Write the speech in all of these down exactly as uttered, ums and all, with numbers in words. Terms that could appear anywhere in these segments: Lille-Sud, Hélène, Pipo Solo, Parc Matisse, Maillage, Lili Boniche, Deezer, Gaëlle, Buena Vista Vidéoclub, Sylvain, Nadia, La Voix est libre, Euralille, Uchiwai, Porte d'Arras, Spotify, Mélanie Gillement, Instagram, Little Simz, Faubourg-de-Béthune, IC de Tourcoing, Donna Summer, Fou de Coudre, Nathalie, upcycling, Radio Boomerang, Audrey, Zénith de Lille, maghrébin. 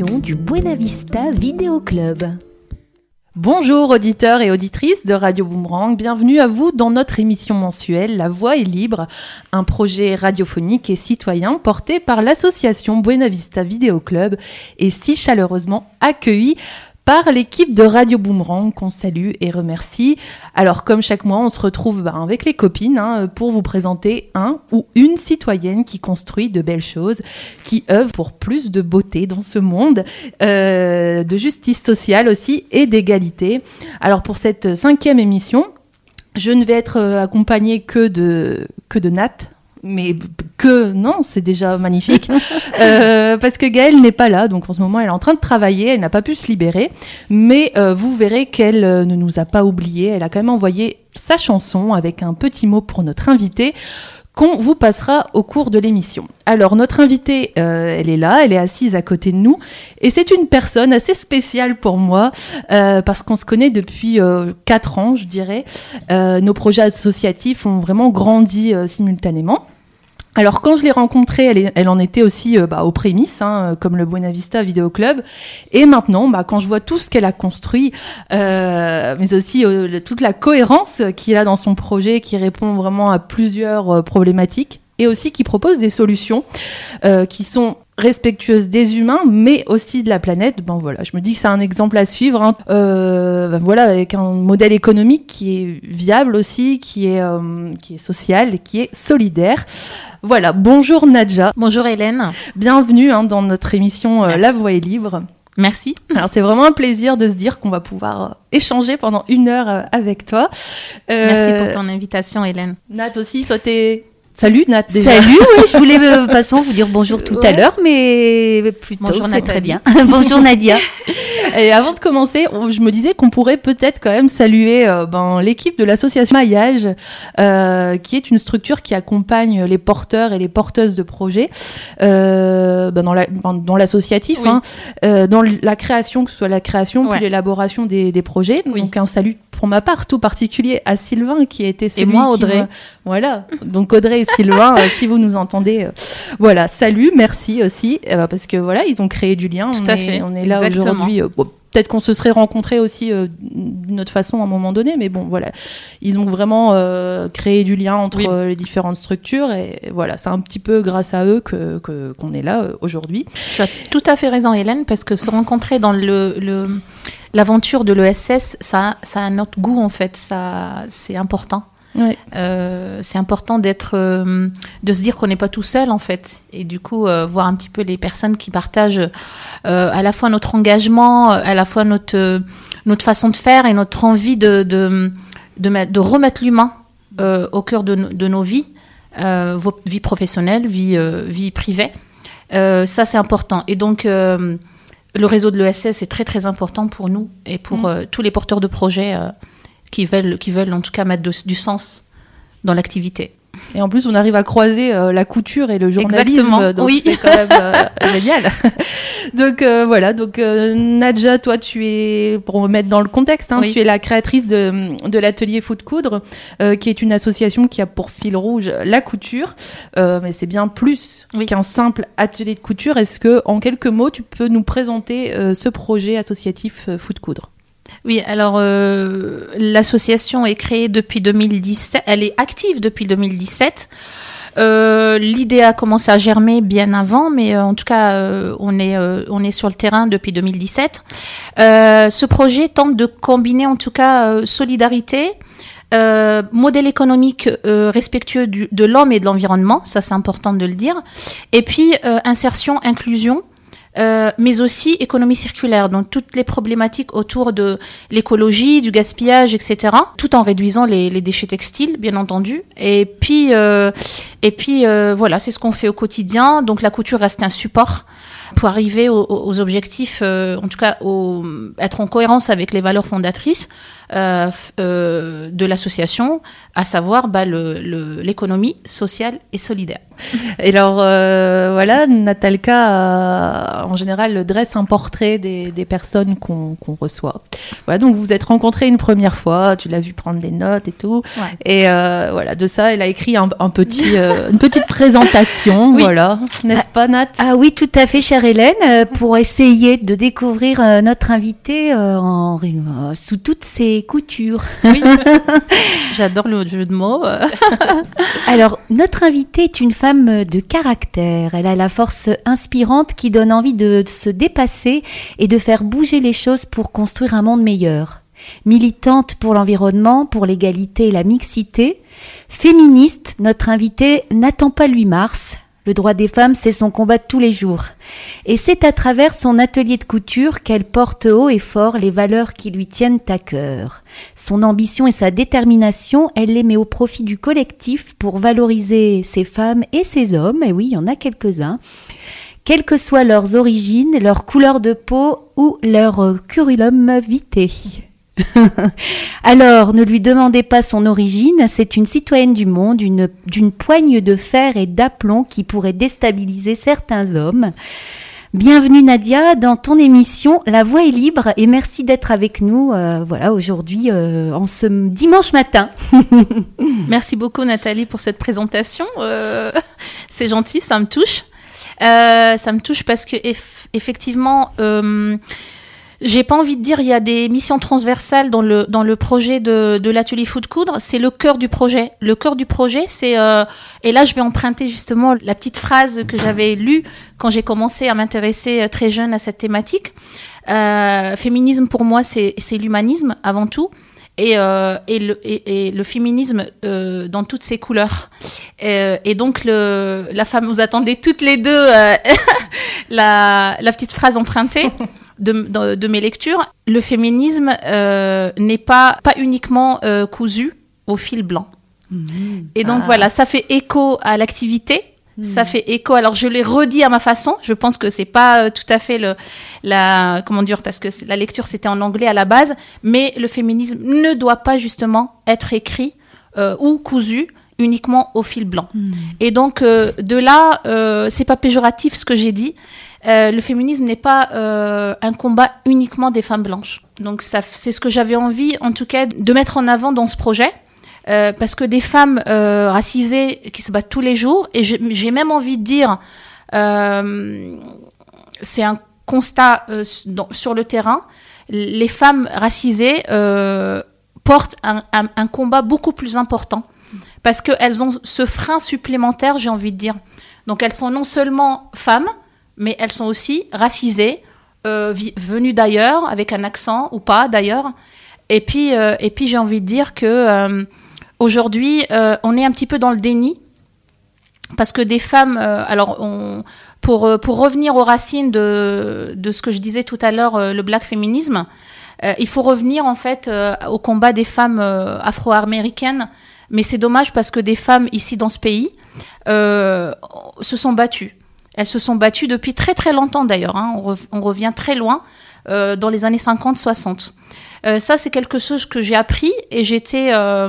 émission du Buena Vista Vidéoclub. Bonjour auditeurs et auditrices de Radio Boomerang, bienvenue à vous dans notre émission mensuelle La Voix est libre, un projet radiophonique et citoyen porté par l'association Buena Vista Vidéoclub et si chaleureusement accueilli par l'équipe de Radio Boomerang qu'on salue et remercie. Alors comme chaque mois, on se retrouve bah, avec les copines hein, pour vous présenter un ou une citoyenne qui construit de belles choses, qui œuvre pour plus de beauté dans ce monde, euh, de justice sociale aussi et d'égalité. Alors pour cette cinquième émission, je ne vais être accompagnée que de, que de Nat. Mais que non, c'est déjà magnifique, euh, parce que Gaëlle n'est pas là, donc en ce moment elle est en train de travailler, elle n'a pas pu se libérer, mais euh, vous verrez qu'elle euh, ne nous a pas oubliés, elle a quand même envoyé sa chanson avec un petit mot pour notre invitée, qu'on vous passera au cours de l'émission. Alors notre invitée, euh, elle est là, elle est assise à côté de nous, et c'est une personne assez spéciale pour moi, euh, parce qu'on se connaît depuis euh, quatre ans, je dirais. Euh, nos projets associatifs ont vraiment grandi euh, simultanément. Alors quand je l'ai rencontrée, elle, elle en était aussi euh, bah, aux prémices, hein, comme le Buena Vista Vidéo Club. Et maintenant, bah, quand je vois tout ce qu'elle a construit, euh, mais aussi euh, le, toute la cohérence qu'il a dans son projet, qui répond vraiment à plusieurs euh, problématiques, et aussi qui propose des solutions euh, qui sont respectueuses des humains, mais aussi de la planète. Ben voilà, je me dis que c'est un exemple à suivre. Hein. Euh, ben voilà, avec un modèle économique qui est viable aussi, qui est euh, qui est social, et qui est solidaire. Voilà. Bonjour Nadia. Bonjour Hélène. Bienvenue hein, dans notre émission euh, La Voix est libre. Merci. Alors c'est vraiment un plaisir de se dire qu'on va pouvoir échanger pendant une heure avec toi. Euh, Merci pour ton invitation Hélène. Nat aussi, toi t'es Salut Nat, déjà. Salut, oui, je voulais de toute façon vous dire bonjour tout ouais. à l'heure, mais plutôt bonjour, c'est Nathalie. Très bien. Bonjour Nadia. Et avant de commencer, je me disais qu'on pourrait peut-être quand même saluer euh, ben, l'équipe de l'association Maillage, euh, qui est une structure qui accompagne les porteurs et les porteuses de projets euh, ben, dans, la, ben, dans l'associatif, oui. hein, euh, dans la création, que ce soit la création ouais. puis l'élaboration des, des projets. Oui. Donc un salut pour ma part, tout particulier à Sylvain qui a été celui qui... Et moi, Audrey. Me... Voilà, donc Audrey et Sylvain, euh, si vous nous entendez, euh... voilà, salut, merci aussi, euh, parce que voilà, ils ont créé du lien, tout on, à est, fait. on est là Exactement. aujourd'hui, euh, bon, peut-être qu'on se serait rencontrés aussi euh, d'une autre façon à un moment donné, mais bon, voilà, ils ont vraiment euh, créé du lien entre oui. euh, les différentes structures, et, et voilà, c'est un petit peu grâce à eux que, que, qu'on est là euh, aujourd'hui. Tu as tout à fait raison Hélène, parce que se rencontrer dans le... le... L'aventure de l'E S S, ça, ça a notre goût en fait, ça, c'est important. Oui. Euh, c'est important d'être, euh, de se dire qu'on n'est pas tout seul en fait, et du coup euh, voir un petit peu les personnes qui partagent euh, à la fois notre engagement, à la fois notre notre façon de faire et notre envie de de de, de remettre l'humain euh, au cœur de, de nos vies, euh, vos vies professionnelles, vie euh, vie privée. Euh, ça c'est important. Et donc euh, le réseau de l'E S S est très très important pour nous et pour mmh. euh, tous les porteurs de projets euh, qui veulent, qui veulent en tout cas mettre de, du sens dans l'activité. Et en plus, on arrive à croiser euh, la couture et le journalisme. Exactement, donc oui. C'est quand même euh, génial. Donc euh, voilà, donc euh, Nadja, toi, tu es, pour me mettre dans le contexte, hein, oui. tu es la créatrice de, de l'atelier Fou de Coudre, euh, qui est une association qui a pour fil rouge la couture. Euh, mais c'est bien plus oui. qu'un simple atelier de couture. Est-ce que, en quelques mots, tu peux nous présenter euh, ce projet associatif euh, Fou de Coudre ? Oui, alors euh, l'association est créée depuis deux mille dix-sept, elle est active depuis deux mille dix-sept. Euh, l'idée a commencé à germer bien avant, mais euh, en tout cas, euh, on est, euh, on est sur le terrain depuis deux mille dix-sept. Euh, ce projet tente de combiner en tout cas euh, solidarité, euh, modèle économique euh, respectueux du, de l'homme et de l'environnement, ça c'est important de le dire, et puis euh, insertion, inclusion. Euh, mais aussi économie circulaire, donc toutes les problématiques autour de l'écologie, du gaspillage, et cetera, tout en réduisant les, les déchets textiles, bien entendu. Et puis, euh, et puis euh, voilà, c'est ce qu'on fait au quotidien. Donc la couture reste un support pour arriver aux, aux objectifs, euh, en tout cas, au, être en cohérence avec les valeurs fondatrices, euh, euh, de l'association, à savoir bah, le, le, l'économie sociale et solidaire. Et alors, euh, voilà, Natalka, euh, en général, dresse un portrait des, des personnes qu'on, qu'on reçoit. Voilà, donc, vous vous êtes rencontrés une première fois, tu l'as vu prendre des notes et tout. Ouais. Et euh, voilà, de ça, elle a écrit un, un petit, euh, une petite présentation, oui. Voilà. N'est-ce pas, Nat ? Ah oui, tout à fait, chère Hélène, pour essayer de découvrir euh, notre invitée euh, en, euh, sous toutes ses coutures. Oui, j'adore le jeu de mots. Alors, notre invitée est une femme de caractère. Elle a la force inspirante qui donne envie de se dépasser et de faire bouger les choses pour construire un monde meilleur. Militante pour l'environnement, pour l'égalité et la mixité, féministe, notre invitée n'attend pas le huit mars. Le droit des femmes, c'est son combat de tous les jours. Et c'est à travers son atelier de couture qu'elle porte haut et fort les valeurs qui lui tiennent à cœur. Son ambition et sa détermination, elle les met au profit du collectif pour valoriser ces femmes et ces hommes, et oui, il y en a quelques-uns, quelles que soient leurs origines, leur couleur de peau ou leur curriculum vitae. Alors, ne lui demandez pas son origine, c'est une citoyenne du monde, une, d'une poigne de fer et d'aplomb qui pourrait déstabiliser certains hommes. Bienvenue Nadia dans ton émission La Voix est libre et merci d'être avec nous euh, voilà, aujourd'hui euh, en ce dimanche matin. Merci beaucoup Nathalie pour cette présentation, euh, c'est gentil, ça me touche. Euh, ça me touche parce que eff- effectivement... Euh, J'ai pas envie de dire, il y a des missions transversales dans le dans le projet de de l'atelier Fou de Coudre. C'est le cœur du projet. Le cœur du projet, c'est euh, et là je vais emprunter justement la petite phrase que j'avais lue quand j'ai commencé à m'intéresser très jeune à cette thématique. Euh, féminisme pour moi, c'est c'est l'humanisme avant tout. Et, euh, et, le, et, et le féminisme euh, dans toutes ses couleurs. Et, et donc, le, la femme, vous attendez toutes les deux euh, la, la petite phrase empruntée de, de, de mes lectures. Le féminisme euh, n'est pas, pas uniquement euh, cousu au fil blanc. Mmh. Et donc, ah. voilà, ça fait écho à l'activité. Ça fait écho. Alors, je l'ai redit à ma façon. Je pense que c'est pas tout à fait le, la, comment dire, parce que la lecture, c'était en anglais à la base. Mais le féminisme ne doit pas, justement, être écrit euh, ou cousu uniquement au fil blanc. Mmh. Et donc, euh, de là, euh, c'est pas péjoratif ce que j'ai dit. Euh, le féminisme n'est pas euh, un combat uniquement des femmes blanches. Donc, ça, c'est ce que j'avais envie, en tout cas, de mettre en avant dans ce projet. Euh, parce que des femmes euh, racisées qui se battent tous les jours, et j'ai, j'ai même envie de dire, euh, c'est un constat euh, dans, sur le terrain, les femmes racisées euh, portent un, un, un combat beaucoup plus important, parce qu'elles ont ce frein supplémentaire, j'ai envie de dire. Donc elles sont non seulement femmes, mais elles sont aussi racisées, euh, venues d'ailleurs, avec un accent ou pas d'ailleurs, et puis, euh, et puis j'ai envie de dire que... Euh, Aujourd'hui, euh, on est un petit peu dans le déni parce que des femmes. Euh, alors, on, pour pour revenir aux racines de de ce que je disais tout à l'heure, euh, le black féminisme, euh, il faut revenir en fait euh, au combat des femmes euh, afro-américaines. Mais c'est dommage parce que des femmes ici dans ce pays euh, se sont battues. Elles se sont battues depuis très très longtemps d'ailleurs. Hein. On, re- on revient très loin euh, dans les années cinquante soixante. Euh, ça, c'est quelque chose que j'ai appris et j'étais euh,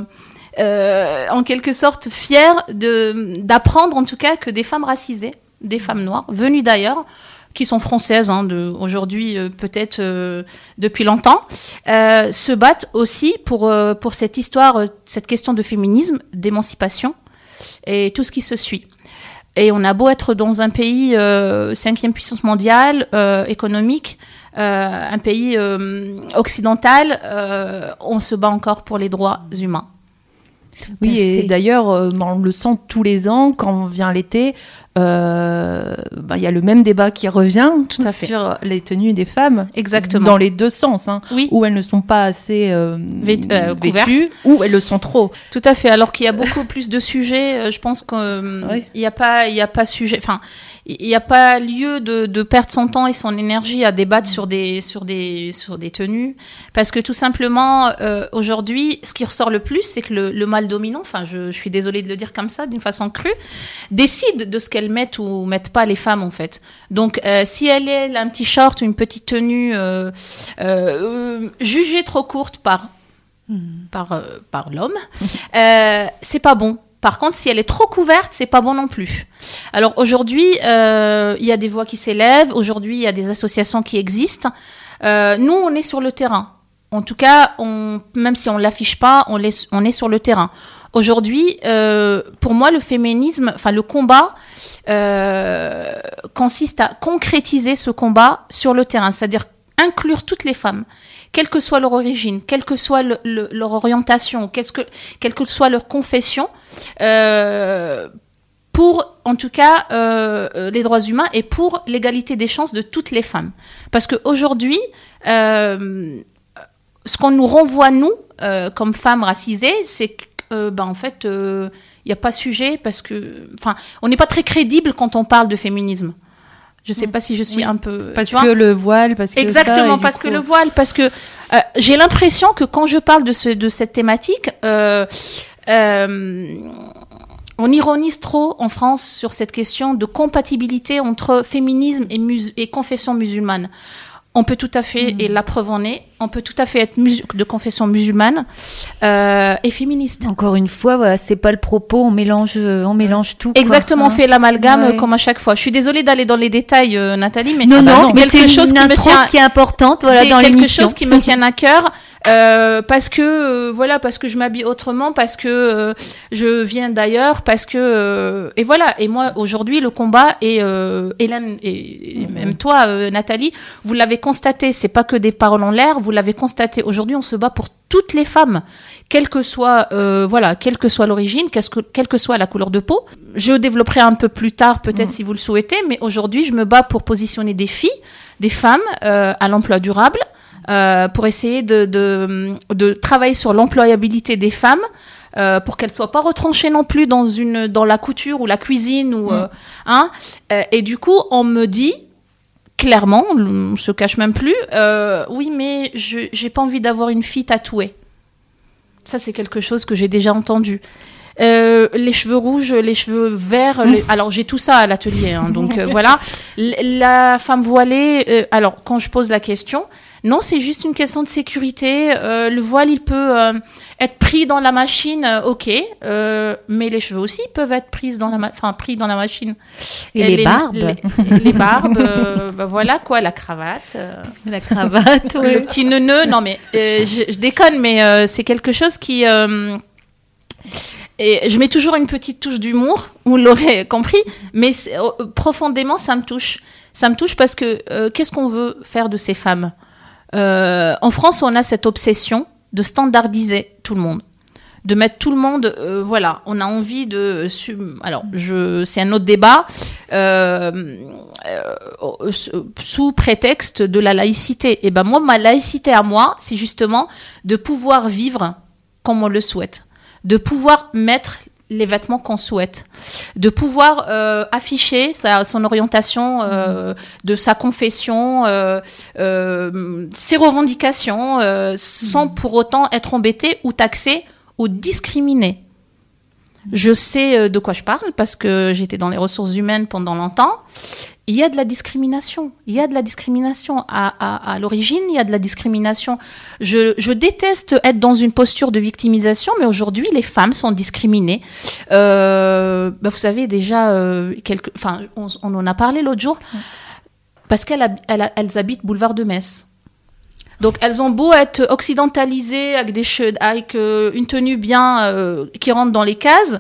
Euh, en quelque sorte fière de, d'apprendre en tout cas que des femmes racisées, des femmes noires, venues d'ailleurs, qui sont françaises hein, de, aujourd'hui euh, peut-être euh, depuis longtemps, euh, se battent aussi pour, euh, pour cette histoire, euh, cette question de féminisme, d'émancipation et tout ce qui se suit. Et on a beau être dans un pays euh, cinquième puissance mondiale, euh, économique, euh, un pays euh, occidental, euh, on se bat encore pour les droits humains. Tout oui, et d'ailleurs, euh, on le sent tous les ans, quand vient l'été, euh, ben, y a le même débat qui revient Tout à fait. sur les tenues des femmes. Exactement. Dans les deux sens, hein, oui. Où elles ne sont pas assez euh, Vét- euh, vêtues, ou elles le sont trop. Tout à fait, alors qu'il y a beaucoup plus de sujets, je pense qu'il euh, oui. n'y a pas, y a pas sujet, enfin, il n'y a pas lieu de, de perdre son temps et son énergie à débattre sur des, sur des, sur des tenues. Parce que tout simplement, euh, aujourd'hui, ce qui ressort le plus, c'est que le, le mâle dominant, enfin, je, je suis désolée de le dire comme ça, d'une façon crue, décide de ce qu'elles mettent ou mettent pas les femmes, en fait. Donc, euh, si elle est un petit short, une petite tenue, euh, euh, jugée trop courte par mmh. par, euh, par l'homme, euh, c'est pas bon. Par contre, si elle est trop couverte, c'est pas bon non plus. Alors aujourd'hui, euh, il y a des voix qui s'élèvent. Aujourd'hui, il y a des associations qui existent. Euh, nous, on est sur le terrain. En tout cas, on, même si on l'affiche pas, on, on est sur le terrain. Aujourd'hui, euh, pour moi, le féminisme, enfin le combat, euh, consiste à concrétiser ce combat sur le terrain, c'est-à-dire inclure toutes les femmes, quelle que soit leur origine, quelle que soit le, le, leur orientation, qu'est-ce que, quelle que soit leur confession, euh, pour, en tout cas, euh, les droits humains et pour l'égalité des chances de toutes les femmes. Parce qu'aujourd'hui, euh, ce qu'on nous renvoie, nous, euh, comme femmes racisées, c'est que, euh, ben, en fait, il euh, n'y a pas de sujet parce que... Enfin, on n'est pas très crédible quand on parle de féminisme. Je ne sais pas si je suis oui, un peu... Parce que le voile, parce que Exactement, ça, parce coup... que le voile, parce que euh, j'ai l'impression que quand je parle de, ce, de cette thématique, euh, euh, on ironise trop en France sur cette question de compatibilité entre féminisme et, mus- et confession musulmane. On peut tout à fait, mmh. et la preuve en est, on peut tout à fait être mus- de confession musulmane euh, et féministe. Encore une fois, voilà, c'est pas le propos, on mélange, on mélange tout. Exactement, quoi, hein. On fait l'amalgame ouais. comme à chaque fois. Je suis désolée d'aller dans les détails, euh, Nathalie, mais, non, ah bah non, c'est, mais quelque c'est quelque chose une qui intro me tient, qui est importante. Voilà, c'est dans quelque l'émission. chose qui me tient à cœur. Euh, parce que euh, voilà, parce que je m'habille autrement, parce que euh, je viens d'ailleurs, parce que euh, et voilà. Et moi aujourd'hui, le combat et euh, Hélène et, et même toi, euh, Nathalie, vous l'avez constaté. C'est pas que des paroles en l'air. Vous l'avez constaté. Aujourd'hui, on se bat pour toutes les femmes, quelle que soit euh, voilà, quelle que soit l'origine, qu'est-ce que, quelle que soit la couleur de peau. Je développerai un peu plus tard, peut-être mmh. si vous le souhaitez. Mais aujourd'hui, je me bats pour positionner des filles, des femmes euh, à l'emploi durable. Euh, pour essayer de, de, de travailler sur l'employabilité des femmes, euh, pour qu'elles ne soient pas retranchées non plus dans, une, dans la couture ou la cuisine. Ou, mmh. euh, hein. euh, et du coup, on me dit, clairement, on ne se cache même plus, euh, oui, mais je n'ai pas envie d'avoir une fille tatouée. Ça, c'est quelque chose que j'ai déjà entendu. Euh, les cheveux rouges, les cheveux verts, les... alors j'ai tout ça à l'atelier, hein, donc euh, voilà. L- la femme voilée, euh, alors quand je pose la question... Non, c'est juste une question de sécurité. Euh, le voile, il peut euh, être pris dans la machine, euh, ok, euh, mais les cheveux aussi peuvent être pris dans la, ma- enfin, pris dans la machine. Et, et les, les barbes. Les, les barbes, euh, bah voilà quoi, la cravate. Euh, la cravate, oui. Le petit nœud, non mais euh, je, je déconne, mais euh, c'est quelque chose qui... Euh, et je mets toujours une petite touche d'humour, vous l'aurez compris, mais euh, profondément, ça me touche. Ça me touche parce que euh, qu'est-ce qu'on veut faire de ces femmes ? Euh, en France, on a cette obsession de standardiser tout le monde, de mettre tout le monde. Euh, voilà, on a envie de. Alors, je, c'est un autre débat euh, euh, sous prétexte de la laïcité. Et ben moi, ma laïcité à moi, c'est justement de pouvoir vivre comme on le souhaite, de pouvoir mettre les vêtements qu'on souhaite, de pouvoir euh, afficher sa, son orientation, euh, mmh. de sa confession, euh, euh, ses revendications, euh, sans mmh. pour autant être embêté ou taxé ou discriminé. Mmh. Je sais de quoi je parle parce que j'étais dans les ressources humaines pendant longtemps. Il y a de la discrimination. Il y a de la discrimination à, à, à l'origine, il y a de la discrimination. Je, je déteste être dans une posture de victimisation, mais aujourd'hui, les femmes sont discriminées. Euh, bah vous savez, déjà, euh, quelques, enfin, on, on en a parlé l'autre jour, parce qu'elles elles, elles habitent boulevard de Metz. Donc, elles ont beau être occidentalisées, avec, des che- avec euh, une tenue bien euh, qui rentre dans les cases,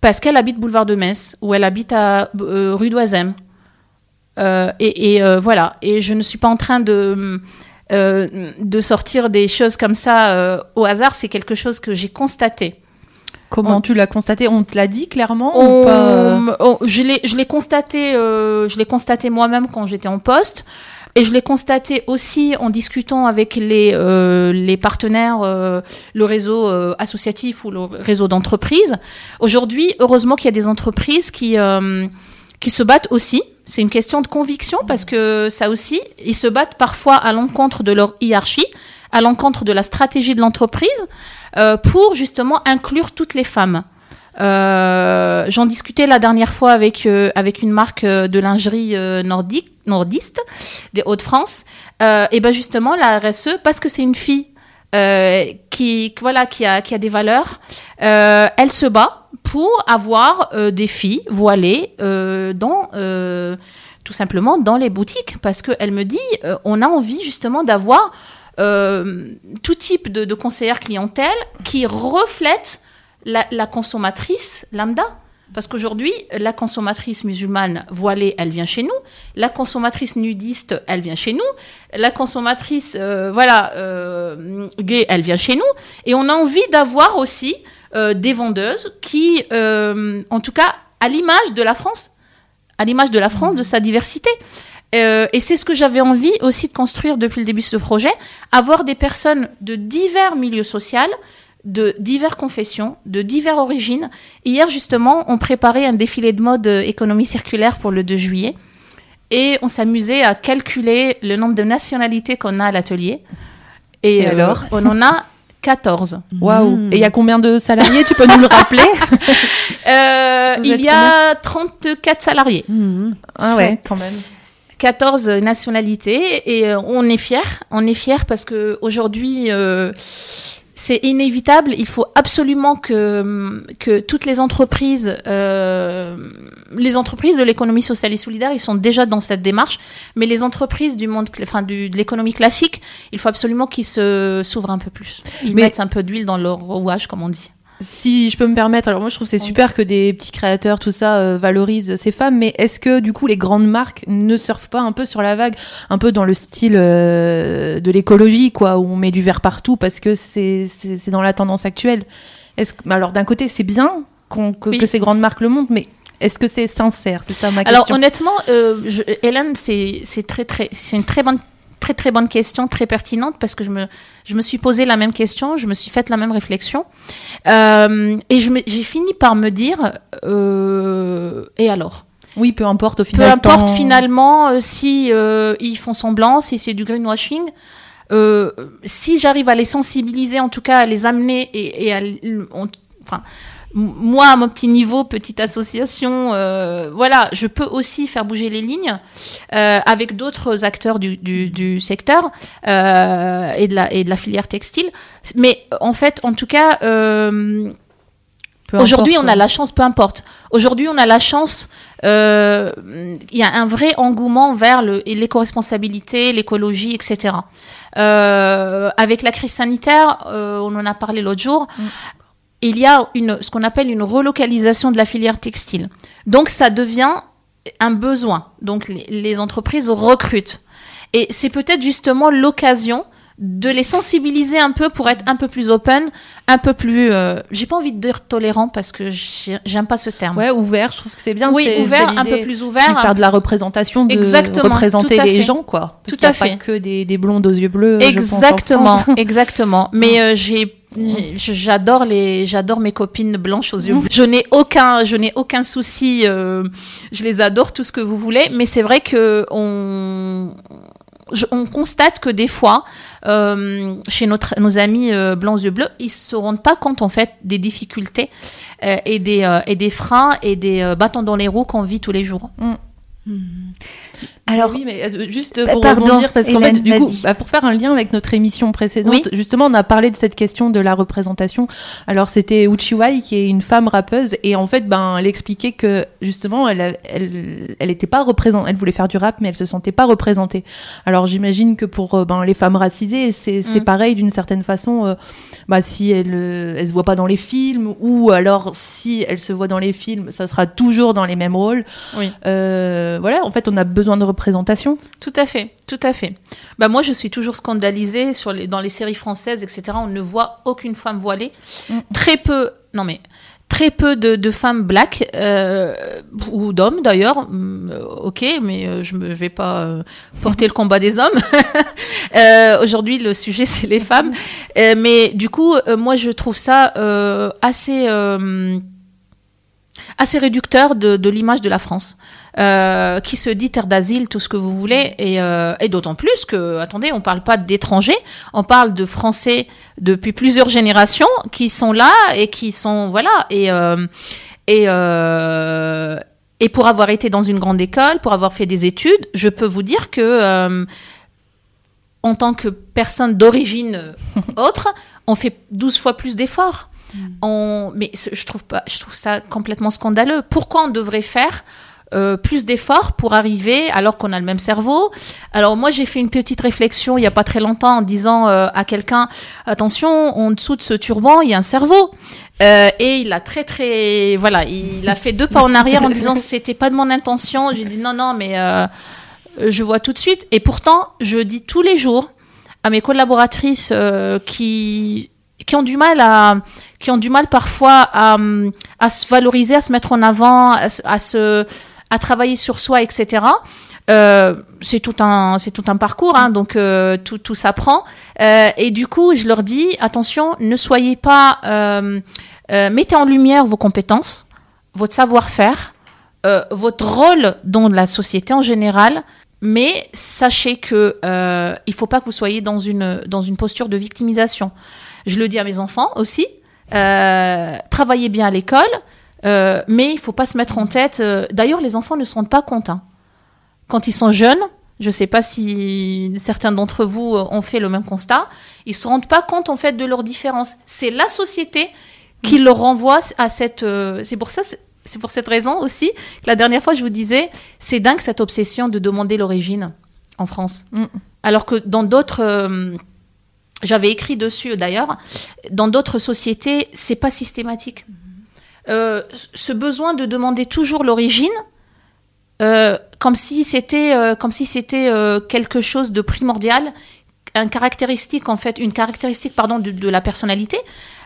parce qu'elles habitent boulevard de Metz, ou elles habitent à, euh, rue d'Oisem. Euh, et et euh, voilà, et je ne suis pas en train de, euh, de sortir des choses comme ça euh, au hasard, c'est quelque chose que j'ai constaté. Comment on... tu l'as constaté ? On te l'a dit clairement on... ou pas... oh, je, l'ai, je, l'ai constaté, euh, je l'ai constaté moi-même quand j'étais en poste, et je l'ai constaté aussi en discutant avec les, euh, les partenaires, euh, le réseau euh, associatif ou le réseau d'entreprises. Aujourd'hui, heureusement qu'il y a des entreprises qui, euh, qui se battent aussi. C'est une question de conviction parce que ça aussi, ils se battent parfois à l'encontre de leur hiérarchie, à l'encontre de la stratégie de l'entreprise euh, pour justement inclure toutes les femmes. Euh, j'en discutais la dernière fois avec, euh, avec une marque de lingerie euh, nordique, nordiste des Hauts-de-France. Euh, et ben justement, la R S E, parce que c'est une fille euh, qui, voilà, qui, a, qui a des valeurs, euh, elle se bat pour avoir euh, des filles voilées euh, dans... Euh, tout simplement dans les boutiques, parce qu'elle me dit euh, on a envie justement d'avoir euh, tout type de, de conseillère clientèle qui reflète la, la consommatrice lambda. Parce qu'aujourd'hui, la consommatrice musulmane voilée, elle vient chez nous. La consommatrice nudiste, elle vient chez nous. La consommatrice euh, voilà, euh, gay, elle vient chez nous. Et on a envie d'avoir aussi euh, des vendeuses qui, euh, en tout cas, à l'image de la France, à l'image de la France, de sa diversité. Euh, et c'est ce que j'avais envie aussi de construire depuis le début de ce projet, avoir des personnes de divers milieux sociaux, de divers confessions, de divers origines. Hier, justement, on préparait un défilé de mode économie circulaire pour le deux juillet, et on s'amusait à calculer le nombre de nationalités qu'on a à l'atelier. Et, et euh, alors on en a quatorze. Waouh. Mmh. Et il y a combien de salariés? Tu peux nous le rappeler? euh, Il y a trente-quatre salariés. Mmh. Ah ouais, quand même. quatorze nationalités. Et euh, on est fiers. On est fiers parce qu'aujourd'hui, euh, c'est inévitable. Il faut absolument que, que toutes les entreprises, euh, les entreprises de l'économie sociale et solidaire, ils sont déjà dans cette démarche. Mais les entreprises du monde, enfin, du, de l'économie classique, il faut absolument qu'ils se, s'ouvrent un peu plus. Ils mais... mettent un peu d'huile dans leur rouage, comme on dit. Si je peux me permettre, alors moi je trouve que c'est super que des petits créateurs, tout ça, euh, valorisent ces femmes, mais est-ce que du coup les grandes marques ne surfent pas un peu sur la vague, un peu dans le style euh, de l'écologie, quoi, où on met du vert partout parce que c'est, c'est, c'est dans la tendance actuelle. Est-ce que, alors d'un côté c'est bien qu'on, que, oui. que ces grandes marques le montrent, mais est-ce que c'est sincère? C'est ça ma question. Alors honnêtement, euh, je, Hélène, c'est, c'est, très, très, c'est une très bonne très très bonne question, très pertinente, parce que je me je me suis posé la même question, je me suis faite la même réflexion, euh, et je me, j'ai fini par me dire euh, et alors oui peu importe au final peu importe temps... finalement euh, si euh, ils font semblant, si c'est du greenwashing, euh, si j'arrive à les sensibiliser, en tout cas à les amener et, et à on, enfin moi, à mon petit niveau, petite association, euh, voilà, je peux aussi faire bouger les lignes euh, avec d'autres acteurs du, du, du secteur euh, et, de la, et de la filière textile. Mais en fait, en tout cas, euh, aujourd'hui, on a la chance, peu importe. Aujourd'hui, on a la chance, euh, il y a un vrai engouement vers le, l'éco-responsabilité, l'écologie, et cetera. Euh, avec la crise sanitaire, euh, on en a parlé l'autre jour, mm. il y a une, ce qu'on appelle une relocalisation de la filière textile. Donc, ça devient un besoin. Donc, les, les entreprises recrutent. Et c'est peut-être justement l'occasion de les sensibiliser un peu pour être un peu plus open, un peu plus... Euh, j'ai pas envie de dire tolérant parce que j'ai, j'aime pas ce terme. Ouais, ouvert, je trouve que c'est bien. Oui, c'est, ouvert, c'est un peu plus ouvert. De faire de la représentation, de exactement, représenter les fait. gens, quoi. Parce tout qu'il à fait. Parce n'y a pas que des, des blondes aux yeux bleus, exactement, je pense, exactement. Mais euh, j'ai... J'adore les, j'adore mes copines blanches aux yeux bleus. Je n'ai aucun, je n'ai aucun souci. Euh, je les adore, tout ce que vous voulez. Mais c'est vrai que on, je, on constate que des fois, euh, chez notre, nos amis euh, blancs aux yeux bleus, ils se rendent pas compte en fait des difficultés euh, et des euh, et des freins et des euh, bâtons dans les roues qu'on vit tous les jours. Mmh. Alors, oui, mais juste pour pardon, rebondir, parce qu'en Hélène, fait, du coup, bah, pour faire un lien avec notre émission précédente, oui justement, on a parlé de cette question de la représentation. Alors, c'était Uchiwai, qui est une femme rappeuse, et en fait, ben, elle expliquait que justement, elle, elle, elle était pas représentée. Elle voulait faire du rap, mais elle se sentait pas représentée. Alors, j'imagine que pour ben, les femmes racisées, c'est, c'est mmh. pareil d'une certaine façon. Euh, bah, si elle, elle se voit pas dans les films, ou alors si elle se voit dans les films, ça sera toujours dans les mêmes rôles. Oui. Euh, voilà, en fait, on a besoin de représentation. Tout à fait, tout à fait. Bah moi, je suis toujours scandalisée sur les, dans les séries françaises, et cetera. On ne voit aucune femme voilée, mmh. très peu. Non mais très peu de, de femmes black euh, ou d'hommes d'ailleurs. Ok, mais je ne vais pas euh, porter le combat des hommes. euh, aujourd'hui, le sujet c'est les femmes. Euh, mais du coup, euh, moi, je trouve ça euh, assez. Euh, assez réducteur de, de l'image de la France, euh, qui se dit terre d'asile, tout ce que vous voulez, et, euh, et d'autant plus que, attendez, on ne parle pas d'étrangers, on parle de Français depuis plusieurs générations qui sont là et qui sont, voilà, et, euh, et, euh, et pour avoir été dans une grande école, pour avoir fait des études, je peux vous dire que... Euh, en tant que personne d'origine autre, on fait douze fois plus d'efforts. Mmh. On... Mais je trouve, pas... je trouve ça complètement scandaleux. Pourquoi on devrait faire euh, plus d'efforts pour arriver alors qu'on a le même cerveau? Alors moi, j'ai fait une petite réflexion il n'y a pas très longtemps en disant euh, à quelqu'un « Attention, en dessous de ce turban, il y a un cerveau ». Euh, et il a très très... Voilà, il a fait deux pas en arrière en disant « C'était pas de mon intention ». J'ai dit « Non, non, mais... Euh... » Je vois tout de suite. Et pourtant, je dis tous les jours à mes collaboratrices euh, qui, qui ont du mal à, qui ont du mal parfois à, à se valoriser, à se mettre en avant, à, à se, à travailler sur soi, et cetera. Euh, c'est tout un, c'est tout un parcours, hein, donc euh, tout, tout s'apprend. Euh, et du coup, je leur dis attention, ne soyez pas, euh, euh, mettez en lumière vos compétences, votre savoir-faire, euh, votre rôle dans la société en général. Mais sachez que euh, il faut pas que vous soyez dans une dans une posture de victimisation. Je le dis à mes enfants aussi. Euh, travaillez bien à l'école, euh, mais il faut pas se mettre en tête. Euh, d'ailleurs, les enfants ne se rendent pas compte hein. Quand ils sont jeunes. Je sais pas si certains d'entre vous ont fait le même constat. Ils se rendent pas compte en fait de leurs différences. C'est la société qui leur renvoie à cette. Euh, c'est pour ça. C'est... C'est pour cette raison aussi que la dernière fois, je vous disais, c'est dingue cette obsession de demander l'origine en France. Mmh. Alors que dans d'autres, euh, j'avais écrit dessus d'ailleurs, dans d'autres sociétés, c'est pas systématique. Mmh. Euh, ce besoin de demander toujours l'origine, euh, comme si c'était, euh, comme si c'était euh, quelque chose de primordial, une caractéristique en fait, une caractéristique pardon de, de la personnalité.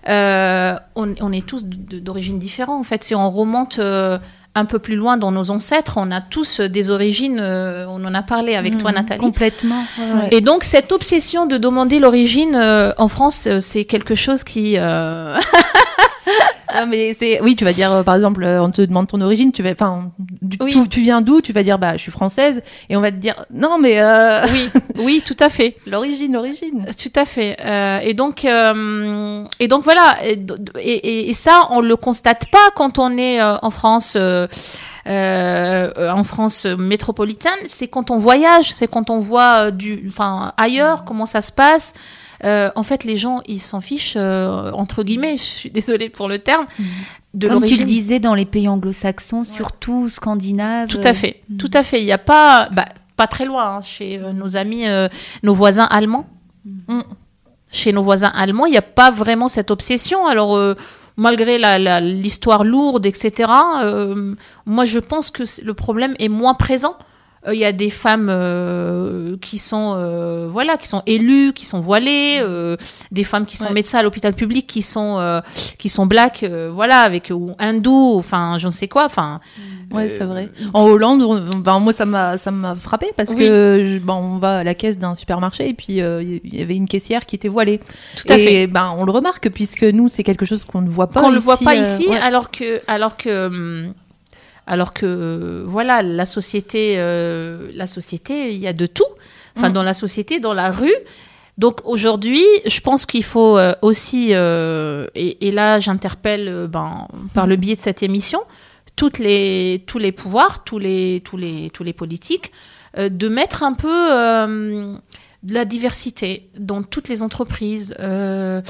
Euh, on, on est tous d'origines différentes en fait. Si on remonte euh, un peu plus loin dans nos ancêtres, on a tous des origines. Euh, on en a parlé avec mmh, toi, Nathalie. Complètement. Ouais. Et donc cette obsession de demander l'origine euh, en France, euh, c'est quelque chose qui. Euh... non mais c'est. Oui, tu vas dire euh, par exemple, euh, on te demande ton origine, tu vas, enfin, oui. tu, tu viens d'où? Tu vas dire bah je suis française et on va te dire non mais. Euh... oui, oui, tout à fait. L'origine, l'origine. Tout à fait. Euh, et donc euh, et donc voilà et, et, et ça on le constate pas quand on est euh, en France. Euh, Euh, en France métropolitaine, c'est quand on voyage, c'est quand on voit du, enfin ailleurs comment ça se passe. Euh, en fait, les gens ils s'en fichent euh, entre guillemets. Je suis désolée pour le terme. De Comme l'origine. Tu le disais dans les pays anglo-saxons, ouais. Surtout scandinaves. Tout à fait, mmh. tout à fait. Il n'y a pas, bah, pas très loin hein, chez euh, nos amis, euh, nos voisins allemands. Mmh. Mmh. Chez nos voisins allemands, il n'y a pas vraiment cette obsession. Alors euh, malgré la, la, l'histoire lourde, et cetera, euh, moi, je pense que le problème est moins présent. Il euh, y a des femmes euh, qui, sont, euh, voilà, qui sont élues, qui sont voilées, euh, des femmes qui sont ouais. médecins à l'hôpital public, qui sont, euh, qui sont black, euh, voilà, avec, ou hindous, enfin, je ne sais quoi. Enfin, ouais, euh, c'est vrai. En Hollande, on, ben, moi, ça m'a, ça m'a frappée parce oui. que je, ben, on va à la caisse d'un supermarché et puis il euh, y avait une caissière qui était voilée. Tout à et, fait. Et ben, on le remarque puisque nous, c'est quelque chose qu'on ne voit pas qu'on ici. Qu'on ne voit pas euh, ici, ouais. alors que... Alors que hum, Alors que, euh, voilà, la société, euh, la société, il y a de tout. Enfin, mmh. dans la société, dans la rue. Donc, aujourd'hui, je pense qu'il faut euh, aussi... Euh, et, et là, j'interpelle, euh, ben, par le biais de cette émission, toutes les, tous les pouvoirs, tous les, tous les, tous les politiques, euh, de mettre un peu... Euh, de la diversité dans toutes les entreprises, euh,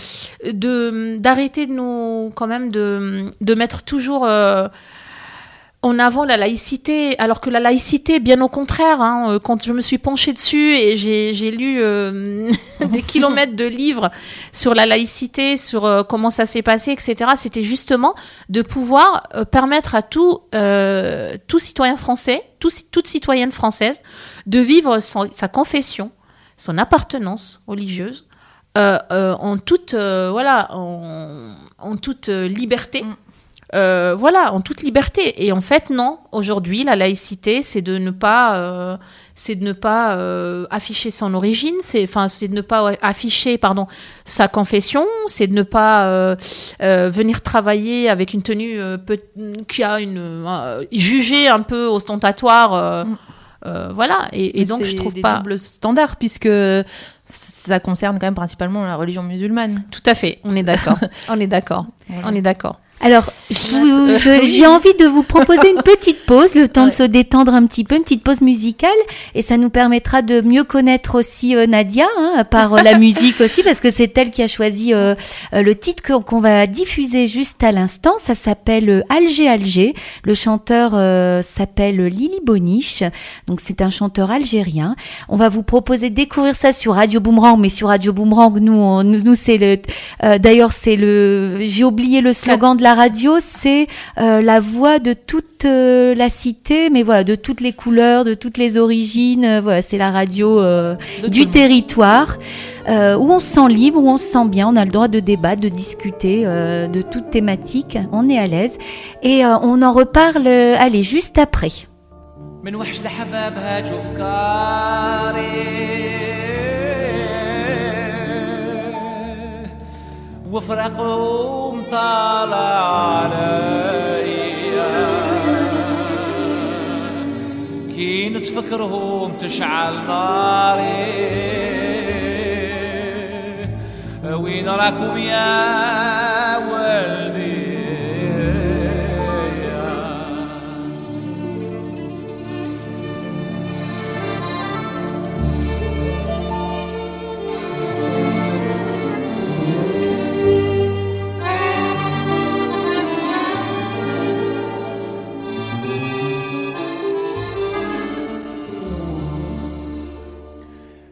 de, d'arrêter de nous... Quand même, de, de mettre toujours... Euh, en avant la laïcité, alors que la laïcité, bien au contraire, hein, quand je me suis penchée dessus et j'ai, j'ai lu euh, des kilomètres de livres sur la laïcité, sur euh, comment ça s'est passé, et cetera, c'était justement de pouvoir euh, permettre à tout, euh, tout citoyen français, tout, toute citoyenne française, de vivre son, sa confession, son appartenance religieuse, euh, euh, en toute, euh, voilà, en, en toute euh, liberté. Mm. Euh, voilà, en toute liberté. Et en fait, non. Aujourd'hui, la laïcité, c'est de ne pas, euh, c'est de ne pas euh, afficher son origine. C'est, enfin, c'est de ne pas afficher, pardon, sa confession. C'est de ne pas euh, euh, venir travailler avec une tenue euh, peut- qui a une euh, jugée un peu ostentatoire. Euh, mmh. euh, voilà. Et, et donc, je trouve pas. C'est des doubles standards puisque. Ça concerne quand même principalement la religion musulmane. Tout à fait. On est d'accord. on est d'accord. Voilà. On est d'accord. Alors, je, je, j'ai envie de vous proposer une petite pause, le temps ouais. de se détendre un petit peu, une petite pause musicale, et ça nous permettra de mieux connaître aussi euh, Nadia, hein, par euh, la musique aussi, parce que c'est elle qui a choisi euh, euh, le titre qu'on, qu'on va diffuser juste à l'instant. Ça s'appelle euh, Alger Alger. Le chanteur euh, s'appelle Lili Boniche, donc c'est un chanteur algérien. On va vous proposer de découvrir ça sur Radio Boomerang, mais sur Radio Boomerang, nous, on, nous, nous c'est le... Euh, d'ailleurs, c'est le... J'ai oublié le slogan de la radio, c'est euh, la voix de toute euh, la cité, mais voilà, de toutes les couleurs, de toutes les origines. Euh, voilà, c'est la radio euh, du territoire euh, où on se sent libre, où on se sent bien. On a le droit de débattre, de discuter euh, de toute thématique. On est à l'aise et euh, on en reparle. Euh, allez, juste après. وفرقهم طال عليا كي نتفكرهم تشعل ناري وين راكم يا ولدي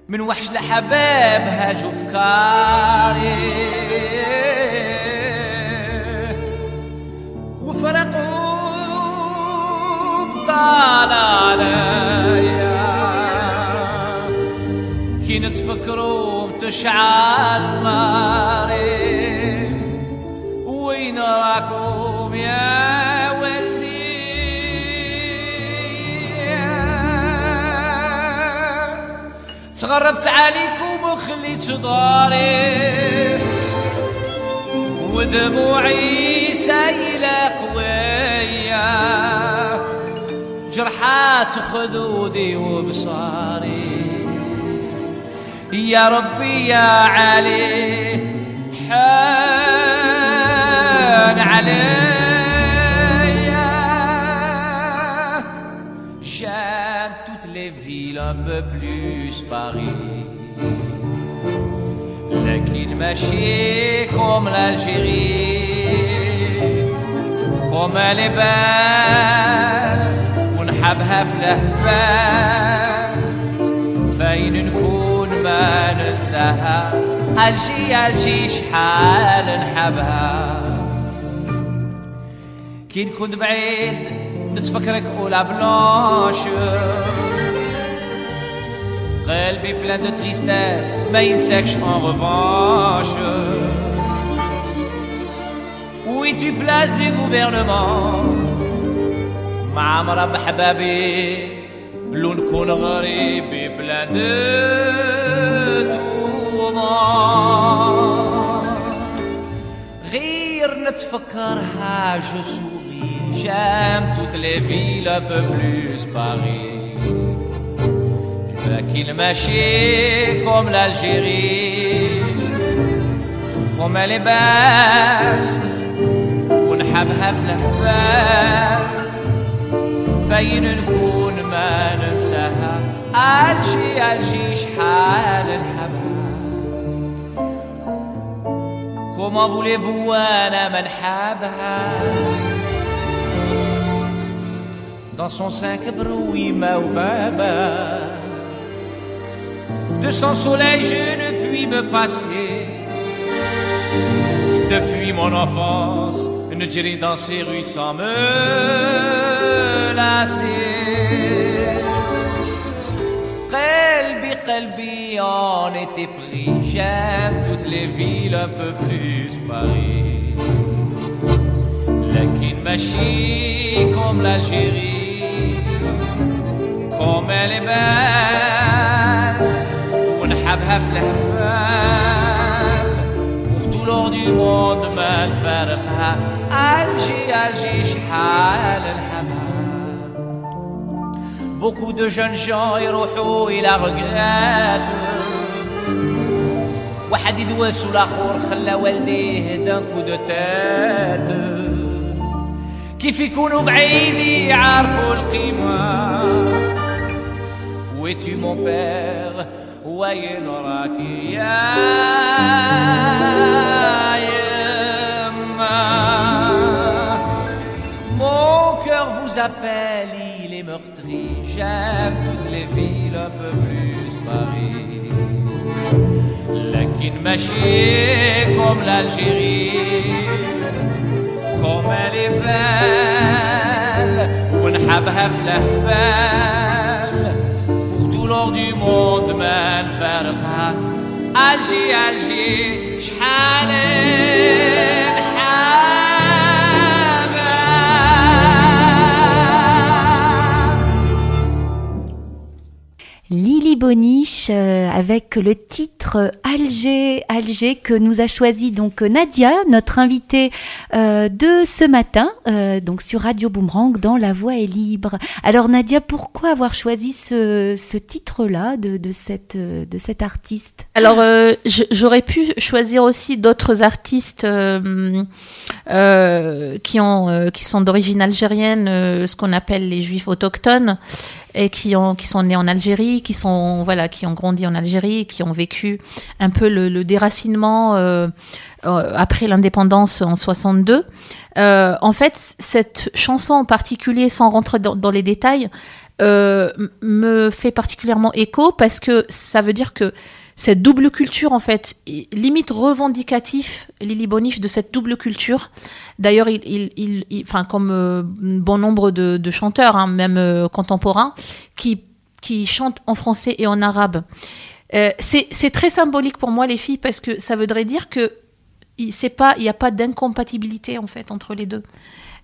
من وحش لحباب هاجوا فكاري وفرقوا طال عليا كي نتفكروا تشعل ناري وين راكم يا تغربت عليكم وخليت داري ودموعي سايلة قوية جرحات خدودي وبصاري يا ربي يا علي حان عليا j'aime toutes les villes un peu plus Paris, لكن ماشي comme l'Algérie, comme elle est belle, ونحبها في الهبال، فين نكون ما ننساها، ألجي ألجي شحال نحبها، كي نكون بعيد نتفكرك أولا بلونش. قلبي plein de tristesse ما ينساكش en revanche Oui tu places du gouvernement ما عمرها بحبابي لو نكون غريبي plein de tourments غير نتفكرها je souris J'aime toutes les villes un peu plus Paris لكن ماشي comme l'Algérie comme elle est belle ونحبها في الهبال فين نكون ما ننساها ألجي ألجي شحال نحبها comment voulez-vous أنا ما نحبها dans son sein كبروي ما وبابا De son soleil je ne puis me passer Depuis mon enfance Ne j'irai dans ces rues sans me lasser Qalbi, qalbi en était pris J'aime toutes les villes un peu plus Paris Lakin machi comme l'Algérie Comme elle est belle ونحبها في الهبال pour tout l'or du monde ما نفارقها ألجي ألجي شحال نحبها beaucoup de jeunes gens يروحوا إلى regret واحد يدوس والآخر خلى والديه d'un coup de tête كيف يكونوا بعيد يعرفوا القيمة ويتي مون بير وين وراك يا يما Mon cœur vous appelle, il est meurtri. J'aime toutes les villes un peu plus Paris. Lakin mâchée comme l'Algérie, comme elle est belle, ونحبها في الهبال. Pour tout l'or du monde, ما نفارقها. Alger, Alger, شحال Lili Boniche euh, avec le titre Alger, Alger que nous a choisi donc Nadia, notre invitée euh, de ce matin, euh, donc sur Radio Boomerang dans La Voix est libre. Alors Nadia, pourquoi avoir choisi ce, ce titre-là de, de, cette, de cette artiste ? Alors euh, j'aurais pu choisir aussi d'autres artistes euh, euh, qui, ont, euh, qui sont d'origine algérienne, euh, ce qu'on appelle les juifs autochtones, et qui, ont, qui sont nés en Algérie, qui, sont, voilà, qui ont grandi en Algérie, qui ont vécu un peu le, le déracinement euh, euh, après l'indépendance en soixante-deux. Euh, en fait, cette chanson en particulier, sans rentrer dans, dans les détails, euh, me fait particulièrement écho parce que ça veut dire que cette double culture, en fait, limite revendicatif, Lili Boniche, de cette double culture. D'ailleurs, il, il, il, il, enfin, comme euh, bon nombre de, de chanteurs, hein, même euh, contemporains, qui, qui chantent en français et en arabe. Euh, c'est, c'est très symbolique pour moi, les filles, parce que ça voudrait dire que il n'y a pas d'incompatibilité, en fait, entre les deux.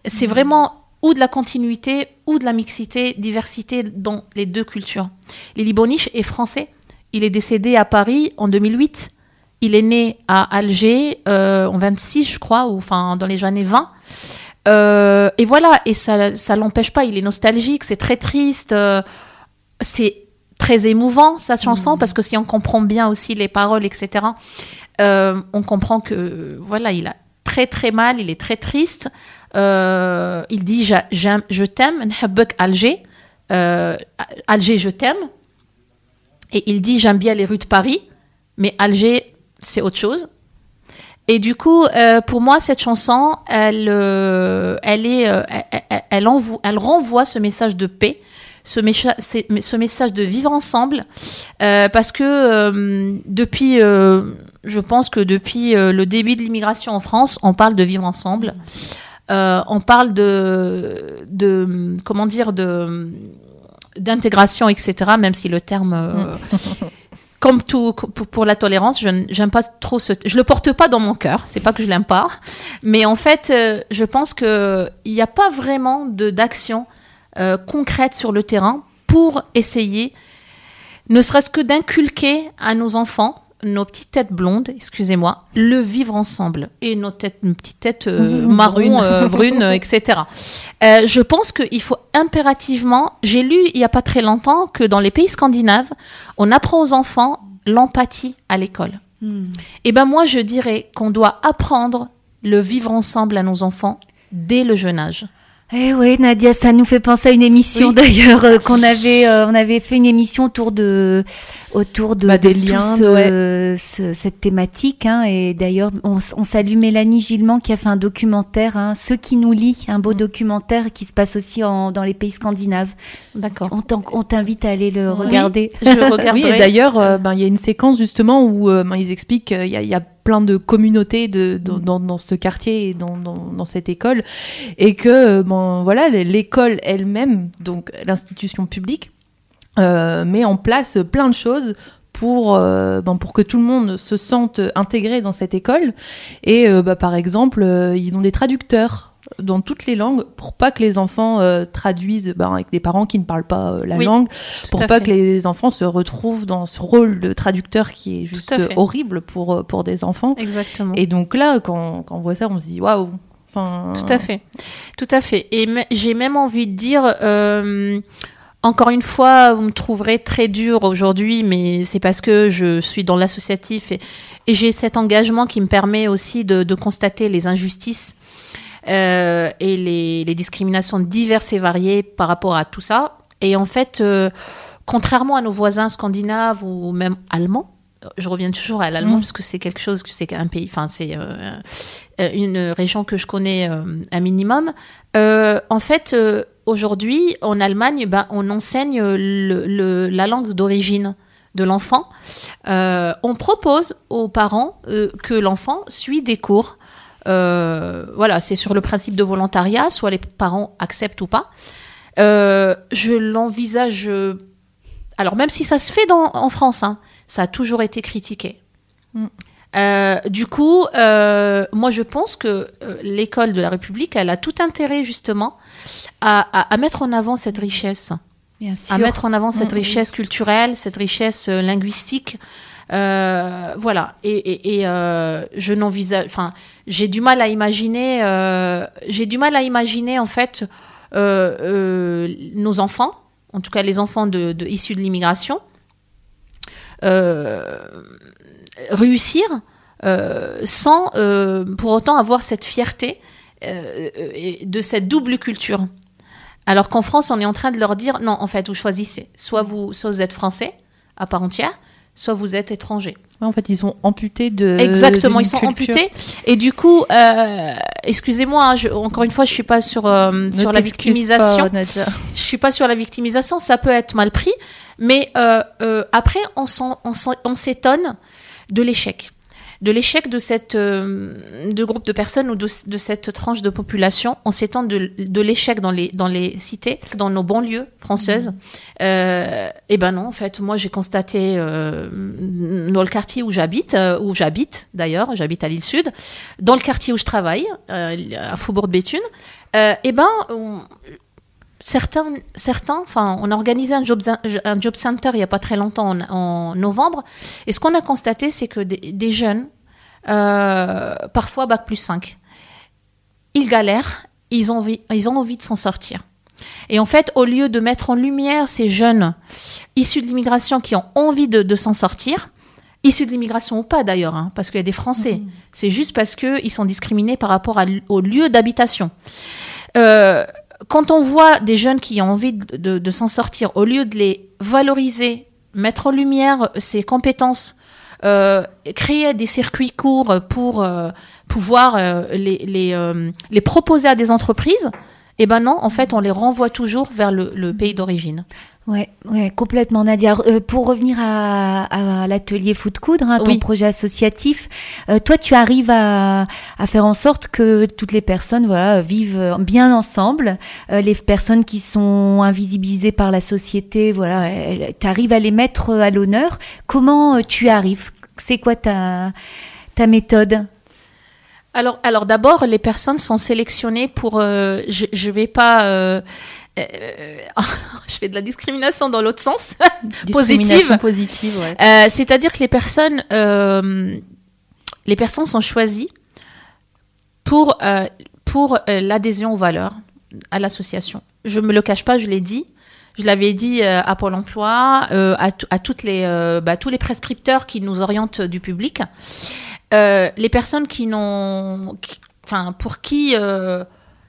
C'est mmh. vraiment... ou de la continuité, ou de la mixité, diversité dans les deux cultures. Lili Boniche est français. Il est décédé à Paris en deux mille huit. Il est né à Alger euh, en vingt-six, je crois, ou enfin dans les années vingt. Euh, et voilà, et ça ça l'empêche pas. Il est nostalgique, c'est très triste, euh, c'est très émouvant sa chanson mmh. parce que si on comprend bien aussi les paroles, et cetera. Euh, on comprend que voilà, il a très très mal, il est très triste. Euh, il dit j'a, j'aime, je t'aime, n'habek Alger, euh, Alger, je t'aime. Et il dit, j'aime bien les rues de Paris, mais Alger, c'est autre chose. Et du coup, euh, pour moi, cette chanson, elle, euh, elle, est, euh, elle, elle, envo- elle renvoie ce message de paix, ce, mécha- ce message de vivre ensemble, euh, parce que euh, depuis, euh, je pense que depuis euh, le début de l'immigration en France, on parle de vivre ensemble, euh, on parle de, de, comment dire, de... d'intégration, et cetera, même si le terme, euh, comme tout, pour la tolérance, je n'aime pas trop ce... Je le porte pas dans mon cœur, c'est pas que je l'aime pas, mais en fait, euh, je pense qu'il n'y a pas vraiment de, d'action euh, concrète sur le terrain pour essayer, ne serait-ce que d'inculquer à nos enfants, nos petites têtes blondes, excusez-moi, le vivre ensemble, et nos, têtes, nos petites têtes euh, marron, euh, brunes, et cetera. Euh, je pense qu'il faut impérativement, j'ai lu il n'y a pas très longtemps que dans les pays scandinaves, on apprend aux enfants l'empathie à l'école. Mm. Et ben moi, je dirais qu'on doit apprendre le vivre ensemble à nos enfants dès le jeune âge. Eh oui, Nadia, ça nous fait penser à une émission oui. d'ailleurs euh, qu'on avait, euh, on avait fait une émission autour de, autour de, bah, de liens, tout ce, ouais. euh, ce, cette thématique. Hein, et d'ailleurs, on, on salue Mélanie Gillement qui a fait un documentaire, hein, Ceux qui nous lient, un beau mmh. documentaire qui se passe aussi en, dans les pays scandinaves. D'accord. On, on t'invite à aller le regarder. Oui, je regarderai. Oui, et d'ailleurs, il euh, ben, y a une séquence justement où euh, ben, ils expliquent qu'il y a, y a plein de communautés de, de, dans, dans ce quartier et dans, dans, dans cette école. Et que bon, voilà, l'école elle-même, donc l'institution publique, euh, met en place plein de choses pour, euh, ben, pour que tout le monde se sente intégré dans cette école. Et euh, bah, par exemple, euh, ils ont des traducteurs dans toutes les langues pour pas que les enfants euh, traduisent ben, avec des parents qui ne parlent pas euh, la oui, langue, pour pas fait. que les enfants se retrouvent dans ce rôle de traducteur qui est juste euh, horrible pour, pour des enfants. Exactement. Et donc là, quand, quand on voit ça, on se dit waouh. Enfin... Tout à fait. Tout à fait. Et m- j'ai même envie de dire, euh, encore une fois, vous me trouverez très dure aujourd'hui, mais c'est parce que je suis dans l'associatif et, et j'ai cet engagement qui me permet aussi de, de constater les injustices. euh, et les, les discriminations diverses et variées par rapport à tout ça. Et en fait, euh, contrairement à nos voisins scandinaves ou même allemands, je reviens toujours à l'allemand mmh. parce que c'est quelque chose, c'est un pays, enfin c'est euh, une région que je connais euh, un minimum. Euh, en fait, euh, aujourd'hui, en Allemagne, ben, on enseigne le, le, la langue d'origine de l'enfant. Euh, on propose aux parents euh, que l'enfant suit des cours. Euh, voilà, c'est sur le principe de volontariat, soit les parents acceptent ou pas. Euh, je l'envisage. Alors, même si ça se fait dans, en France, hein, ça a toujours été critiqué. Mm. Euh, du coup, euh, moi, je pense que euh, l'école de la République, elle a tout intérêt, justement, à, à, à mettre en avant cette richesse. Bien sûr. À mettre en avant cette mmh, richesse oui. culturelle, cette richesse euh, linguistique. Euh, voilà. Et, et, et euh, je n'envisage... Enfin, j'ai du mal à imaginer... Euh, j'ai du mal à imaginer, en fait, euh, euh, nos enfants, en tout cas les enfants de, de, issus de l'immigration, euh, réussir euh, sans euh, pour autant avoir cette fierté euh, de cette double culture. Alors qu'en France, on est en train de leur dire, non, en fait, vous choisissez. Soit vous, soit vous êtes français, à part entière, soit vous êtes étranger. Ouais, en fait, ils sont amputés de... Exactement, ils sont culture. amputés. Et du coup, euh, excusez-moi, hein, je, encore une fois, je ne suis pas sur, euh, sur la victimisation. Pas, je ne suis pas sur la victimisation, ça peut être mal pris. Mais euh, euh, après, on, s'en, on, s'en, on s'étonne de l'échec. De l'échec de cette euh, de groupe de personnes ou de, de cette tranche de population, on s'étend de, de l'échec dans les dans les cités, dans nos banlieues françaises. Mmh. Euh, et ben non, en fait, moi j'ai constaté euh, dans le quartier où j'habite, euh, où j'habite d'ailleurs, j'habite à Lille-Sud, dans le quartier où je travaille, euh, à Faubourg-de-Béthune, euh, et ben on, certains certains, enfin, on a organisé un job un job center il y a pas très longtemps en, en novembre, et ce qu'on a constaté, c'est que des, des jeunes euh, parfois bac plus cinq, ils galèrent, ils ont envie, ils ont envie de s'en sortir. Et en fait, au lieu de mettre en lumière ces jeunes issus de l'immigration qui ont envie de, de s'en sortir, issus de l'immigration ou pas d'ailleurs, hein, parce qu'il y a des Français, mmh. c'est juste parce que ils sont discriminés par rapport à, au lieu d'habitation. Euh, Quand on voit des jeunes qui ont envie de, de, de s'en sortir, au lieu de les valoriser, mettre en lumière ces compétences, euh, créer des circuits courts pour euh, pouvoir euh, les, les, euh, les proposer à des entreprises, eh ben non, en fait, on les renvoie toujours vers le, le pays d'origine. Ouais, ouais, complètement, Nadia. Euh, pour revenir à, à l'atelier Fou de Coudre, hein, ton oui. projet associatif, euh, toi, tu arrives à, à faire en sorte que toutes les personnes, voilà, vivent bien ensemble. Euh, les personnes qui sont invisibilisées par la société, voilà, tu arrives à les mettre à l'honneur. Comment tu arrives ? C'est quoi ta, ta méthode ? Alors, alors d'abord, les personnes sont sélectionnées pour. Euh, je, je vais pas. Euh, Euh, je fais de la discrimination dans l'autre sens, positive. positive ouais. euh, c'est-à-dire que les personnes, euh, les personnes sont choisies pour, euh, pour euh, l'adhésion aux valeurs, à l'association. Je ne me le cache pas, je l'ai dit. Je l'avais dit euh, à Pôle emploi, euh, à, t- à toutes les, euh, bah, tous les prescripteurs qui nous orientent du public. Euh, les personnes qui n'ont, qui, enfin, pour qui euh,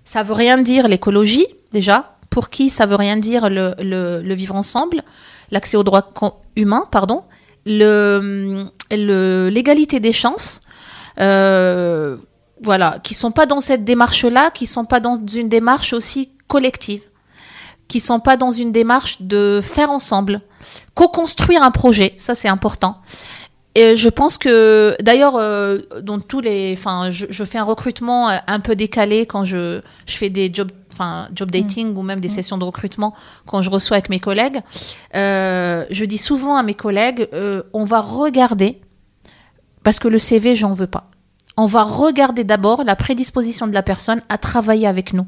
ça ne veut rien dire l'écologie, déjà. Pour qui ça veut rien dire le, le, le vivre ensemble, l'accès aux droits humains, pardon, le, le, l'égalité des chances, euh, voilà, qui ne sont pas dans cette démarche-là, qui ne sont pas dans une démarche aussi collective, qui ne sont pas dans une démarche de faire ensemble, co-construire un projet, ça c'est important. Et je pense que, d'ailleurs, euh, dans tous les, enfin, je, je fais un recrutement un peu décalé quand je, je fais des job, enfin, job dating mmh. ou même des mmh. sessions de recrutement quand je reçois avec mes collègues. Euh, je dis souvent à mes collègues, euh, on va regarder, parce que le C V, j'en veux pas. On va regarder d'abord la prédisposition de la personne à travailler avec nous,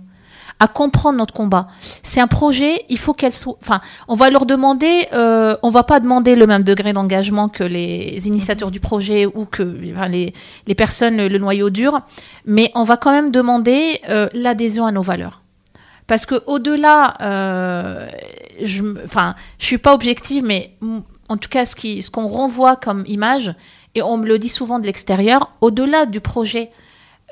à comprendre notre combat. C'est un projet, il faut qu'elle soit... Enfin, on va leur demander... Euh, on va pas demander le même degré d'engagement que les initiateurs du projet ou que enfin, les, les personnes, le noyau dur, mais on va quand même demander euh, l'adhésion à nos valeurs. Parce que au-delà... Euh, je, enfin, je suis pas objective, mais en tout cas, ce, qui, ce qu'on renvoie comme image, et on me le dit souvent de l'extérieur, au-delà du projet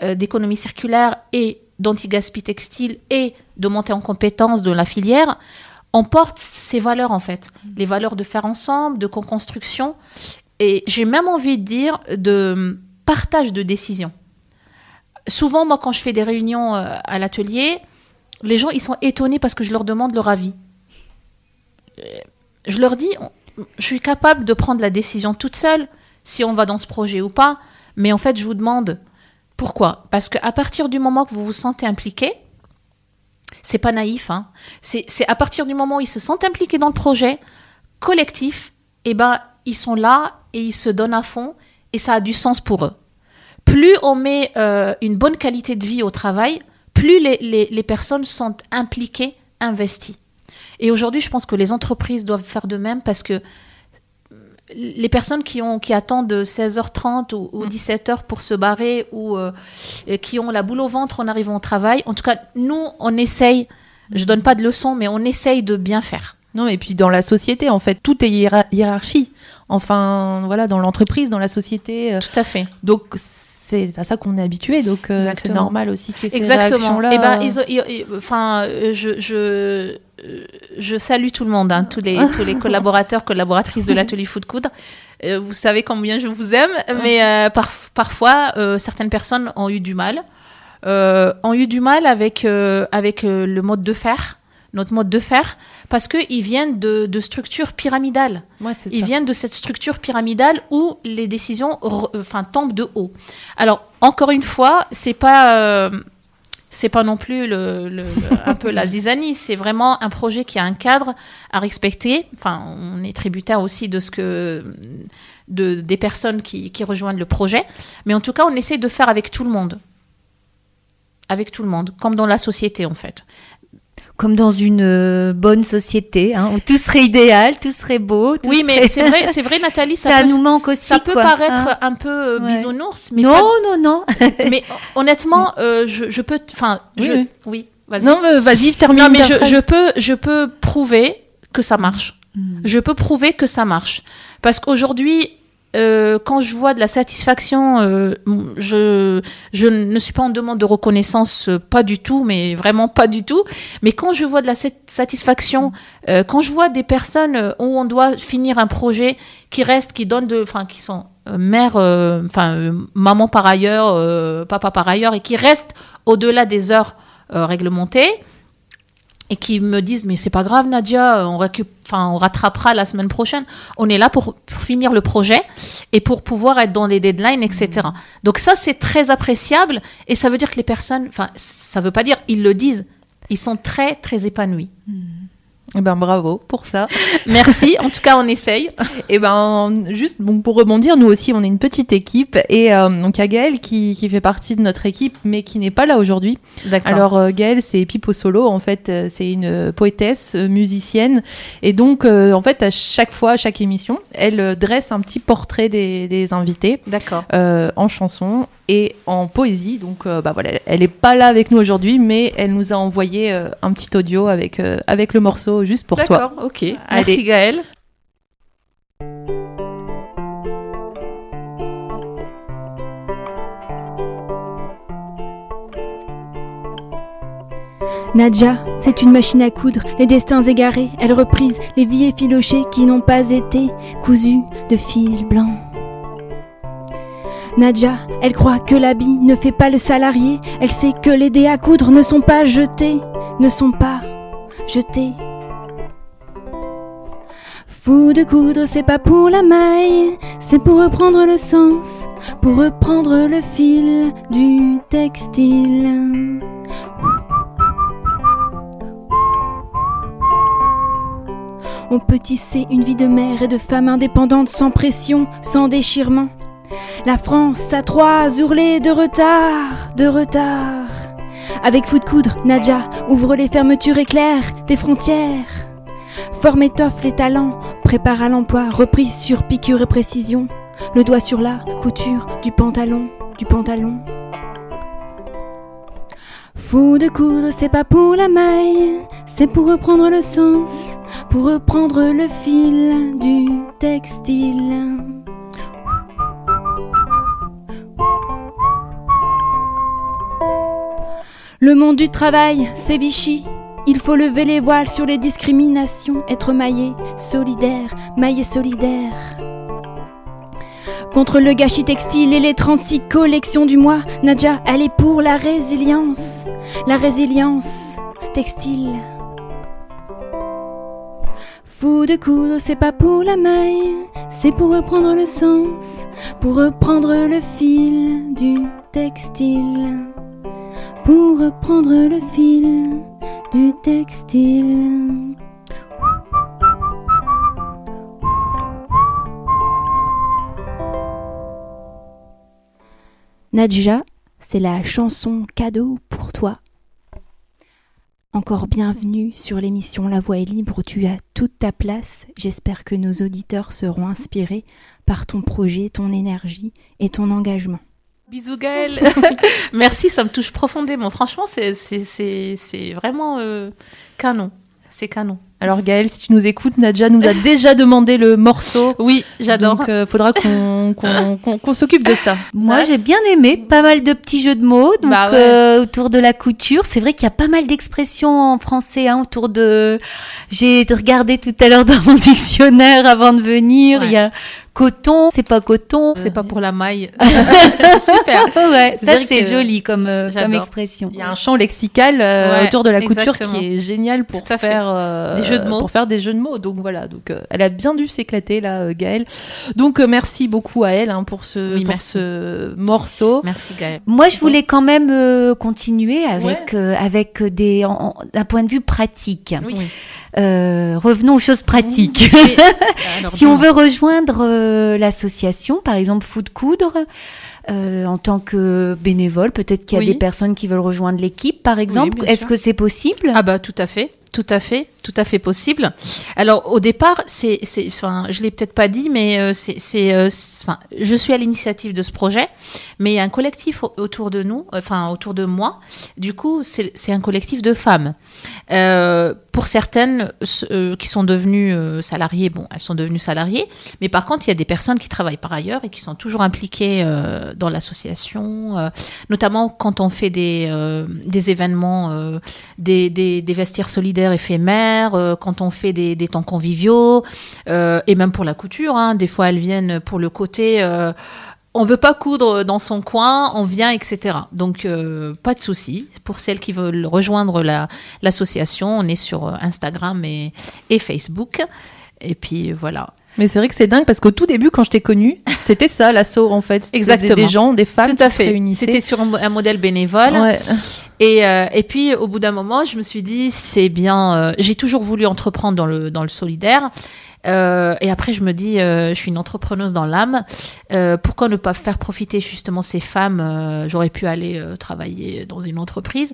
euh, d'économie circulaire et d'anti-gaspi textile et de montée en compétence de la filière, on porte ces valeurs en fait, les valeurs de faire ensemble, de co-construction, et j'ai même envie de dire de partage de décisions. Souvent, moi, quand je fais des réunions à l'atelier, les gens, ils sont étonnés parce que je leur demande leur avis. Je leur dis, je suis capable de prendre la décision toute seule, si on va dans ce projet ou pas, mais en fait, je vous demande pourquoi. Parce qu'à partir du moment que vous vous sentez impliqué, c'est pas naïf, hein. C'est, c'est à partir du moment où ils se sentent impliqués dans le projet collectif, eh ben, ils sont là et ils se donnent à fond et ça a du sens pour eux. Plus on met euh, une bonne qualité de vie au travail, plus les, les, les personnes sont impliquées, investies. Et aujourd'hui, je pense que les entreprises doivent faire de même parce que les personnes qui, ont, qui attendent seize heures trente ou, ou dix-sept heures pour se barrer ou euh, qui ont la boule au ventre en arrivant au travail, en tout cas, nous, on essaye, je ne donne pas de leçons, mais on essaye de bien faire. Non, et puis dans la société, en fait, tout est hiér- hiérarchie. Enfin, voilà, dans l'entreprise, dans la société. Euh, tout à fait. Donc, c'est à ça qu'on est habitué, donc euh, c'est normal aussi qu'il y ait ces Exactement. Réactions-là. Exactement. Eh ben, ils, ils, ils, enfin, je, je, je salue tout le monde, hein, tous les, tous les collaborateurs, collaboratrices de l'atelier Fou de Coudre. Euh, vous savez combien je vous aime, mais euh, par, parfois, euh, certaines personnes ont eu du mal. Euh, ont eu du mal avec, euh, avec euh, le mode de faire, notre mode de faire, parce qu'ils viennent de, de structures pyramidales. Ouais, c'est ils ça. Viennent de cette structure pyramidale où les décisions re, enfin, tombent de haut. Alors, encore une fois, c'est pas, euh, c'est pas non plus le, le, le, un peu la zizanie, c'est vraiment un projet qui a un cadre à respecter. Enfin, on est tributaire aussi de ce que, de, des personnes qui, qui rejoignent le projet. Mais en tout cas, on essaie de faire avec tout le monde. Avec tout le monde, comme dans la société, en fait. Comme dans une bonne société, hein, où tout serait idéal, tout serait beau. Tout oui, serait... mais c'est vrai, c'est vrai, Nathalie, ça, ça peut, nous manque aussi. Ça peut quoi, paraître hein un peu ouais. bisounours, mais non, pas... non, non. Mais honnêtement, euh, je, je peux, enfin, oui, je... oui. oui, vas-y. Non, mais vas-y, termine. Non, mais je, je peux, je peux prouver que ça marche. Mmh. Je peux prouver que ça marche, parce qu'aujourd'hui. Euh, quand je vois de la satisfaction, euh, je, je ne suis pas en demande de reconnaissance, euh, pas du tout, mais vraiment pas du tout. Mais quand je vois de la satisfaction, euh, quand je vois des personnes où on doit finir un projet qui reste, qui donne de, enfin, qui sont euh, mères, enfin, euh, euh, maman par ailleurs, euh, papa par ailleurs, et qui restent au-delà des heures euh, réglementées. Et qui me disent, mais c'est pas grave, Nadia, on, récup... enfin, on rattrapera la semaine prochaine. On est là pour, pour finir le projet et pour pouvoir être dans les deadlines, et cetera. Mmh. Donc ça, c'est très appréciable. Et ça veut dire que les personnes, enfin, ça veut pas dire, ils le disent, ils sont très, très épanouis. Mmh. Eh ben, bravo pour ça. Merci. En tout cas, on essaye. Eh ben, juste, bon, pour rebondir, nous aussi, on est une petite équipe. Et, euh, donc, il y a Gaëlle qui, qui fait partie de notre équipe, mais qui n'est pas là aujourd'hui. D'accord. Alors, euh, Gaëlle, c'est Pipo Solo. En fait, euh, c'est une poétesse, euh, musicienne. Et donc, euh, en fait, à chaque fois, à chaque émission, elle euh, dresse un petit portrait des, des invités. D'accord. Euh, en chanson. Et en poésie, donc euh, bah voilà, elle n'est pas là avec nous aujourd'hui, mais elle nous a envoyé euh, un petit audio avec, euh, avec le morceau juste pour D'accord, toi. D'accord, ok. Allez. Merci Gaëlle. Nadia, c'est une machine à coudre, les destins égarés, elle reprise les vies effilochées qui n'ont pas été cousues de fil blanc. Nadia, elle croit que l'habit ne fait pas le salarié. Elle sait que les dés à coudre ne sont pas jetés, ne sont pas jetés. Fou de coudre, c'est pas pour la maille, c'est pour reprendre le sens, pour reprendre le fil du textile. On peut tisser une vie de mère et de femme indépendante, sans pression, sans déchirement. La France a trois hurlés de retard, de retard. Avec Fou de Coudre, Nadia ouvre les fermetures éclair des frontières. Forme étoffe les talents, prépare à l'emploi, reprise sur piqûre et précision. Le doigt sur la couture du pantalon, du pantalon. Fou de coudre, c'est pas pour la maille, c'est pour reprendre le sens, pour reprendre le fil du textile. Le monde du travail, c'est Vichy. Il faut lever les voiles sur les discriminations, être maillé, solidaire, maillé solidaire. Contre le gâchis textile et les trente-six collections du mois, Nadia, elle est pour la résilience, la résilience textile. Fou de coudre, c'est pas pour la maille, c'est pour reprendre le sens, pour reprendre le fil du textile. Pour reprendre le fil du textile. Nadja, c'est la chanson cadeau pour toi. Encore bienvenue sur l'émission La Voix est libre où tu as toute ta place. J'espère que nos auditeurs seront inspirés par ton projet, ton énergie et ton engagement. Bisous Gaëlle. Merci, ça me touche profondément. Franchement, c'est, c'est, c'est, c'est vraiment euh, canon. C'est canon. Alors Gaëlle, si tu nous écoutes, Nadja nous a déjà demandé le morceau. Oui, j'adore. Donc il euh, faudra qu'on, qu'on, qu'on, qu'on s'occupe de ça. Moi, ouais. J'ai bien aimé, pas mal de petits jeux de mots donc, bah ouais. euh, autour de la couture. C'est vrai qu'il y a pas mal d'expressions en français hein, autour de... J'ai regardé tout à l'heure dans mon dictionnaire avant de venir, ouais. Il y a coton, c'est pas coton. C'est pas pour la maille. C'est super. Ouais, ça, c'est, c'est joli comme, euh, comme expression. Il y a un champ lexical euh, ouais, autour de la couture exactement. Qui est génial pour faire... Euh, des jeux de mots. Pour faire des jeux de mots. Donc voilà, donc, euh, elle a bien dû s'éclater là, euh, Gaëlle. Donc euh, merci beaucoup à elle hein, pour, ce, oui, pour ce morceau. Merci Gaëlle. Moi, je voulais quand même euh, continuer avec, ouais. euh, avec des, en, en, d'un point de vue pratique. Oui. Oui. Euh, revenons aux choses pratiques. Oui. Alors, si on veut rejoindre euh, l'association, par exemple Fou de Coudre, euh, en tant que bénévole, peut-être qu'il y a oui. des personnes qui veulent rejoindre l'équipe, par exemple. Oui, est-ce sûr. Que c'est possible ? Ah bah tout à fait. Tout à fait, tout à fait possible. Alors au départ, c'est, c'est, enfin, je l'ai peut-être pas dit, mais euh, c'est, c'est, euh, c'est, enfin, je suis à l'initiative de ce projet, mais il y a un collectif autour de nous, enfin autour de moi. Du coup, c'est, c'est un collectif de femmes. Euh, pour certaines euh, qui sont devenues euh, salariées, bon, elles sont devenues salariées, mais par contre, il y a des personnes qui travaillent par ailleurs et qui sont toujours impliquées euh, dans l'association, euh, notamment quand on fait des, euh, des événements, euh, des, des, des vestiaires solidaires. Éphémères, euh, quand on fait des, des temps conviviaux, euh, et même pour la couture, hein, des fois elles viennent pour le côté euh, on veut pas coudre dans son coin, on vient, et cetera. Donc euh, pas de souci pour celles qui veulent rejoindre la, l'association, on est sur Instagram et, et Facebook, et puis voilà. Mais c'est vrai que c'est dingue parce qu'au tout début, quand je t'ai connue, c'était ça l'asso en fait. C'était exactement. Des, des gens, des femmes tout à qui fait. Se réunissaient. C'était sur un, un modèle bénévole. Ouais. Et, euh, et puis au bout d'un moment, je me suis dit c'est bien. Euh, j'ai toujours voulu entreprendre dans le dans le solidaire. Euh, et après, je me dis, euh, je suis une entrepreneuse dans l'âme. Euh, pourquoi ne pas faire profiter justement ces femmes ? euh, J'aurais pu aller euh, travailler dans une entreprise.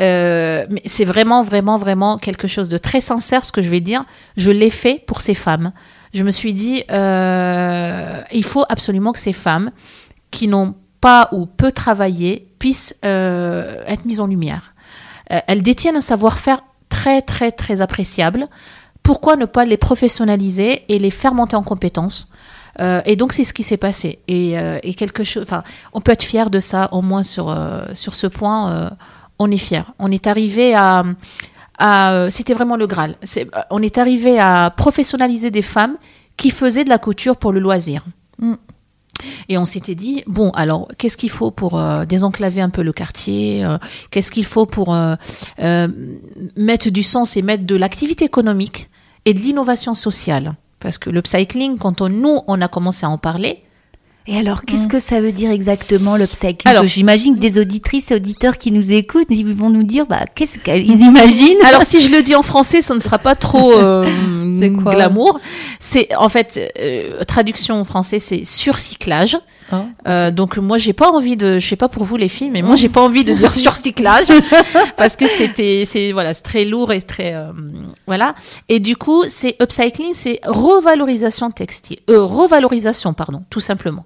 Euh, mais c'est vraiment, vraiment, vraiment quelque chose de très sincère ce que je vais dire. Je l'ai fait pour ces femmes. Je me suis dit, euh, il faut absolument que ces femmes qui n'ont pas ou peu travaillé puissent euh, être mises en lumière. Euh, elles détiennent un savoir-faire très, très, très appréciable. Pourquoi ne pas les professionnaliser et les faire monter en compétences ? Euh, et donc, c'est ce qui s'est passé. Et, euh, et quelque chose, enfin, on peut être fier de ça, au moins sur, euh, sur ce point, euh, on est fier. On est arrivé à... À, c'était vraiment le Graal. C'est, on est arrivé à professionnaliser des femmes qui faisaient de la couture pour le loisir. Mm. Et on s'était dit, bon, alors, qu'est-ce qu'il faut pour euh, désenclaver un peu le quartier euh, qu'est-ce qu'il faut pour euh, euh, mettre du sens et mettre de l'activité économique et de l'innovation sociale ? Parce que le upcycling, quand on, nous, on a commencé à en parler... Et alors, qu'est-ce mmh. que ça veut dire exactement l'upcycling ? Alors, j'imagine que des auditrices et auditeurs qui nous écoutent, ils vont nous dire, bah, qu'est-ce qu'ils imaginent ? Alors, si je le dis en français, ça ne sera pas trop euh, c'est quoi glamour. C'est en fait euh, traduction en français, c'est surcyclage. Hein euh, donc moi, j'ai pas envie de, je sais pas pour vous les filles, mais moi, j'ai pas envie de dire surcyclage parce que c'était, c'est voilà, c'est très lourd et très euh, voilà. Et du coup, c'est upcycling, c'est revalorisation textile, euh, revalorisation, pardon, tout simplement.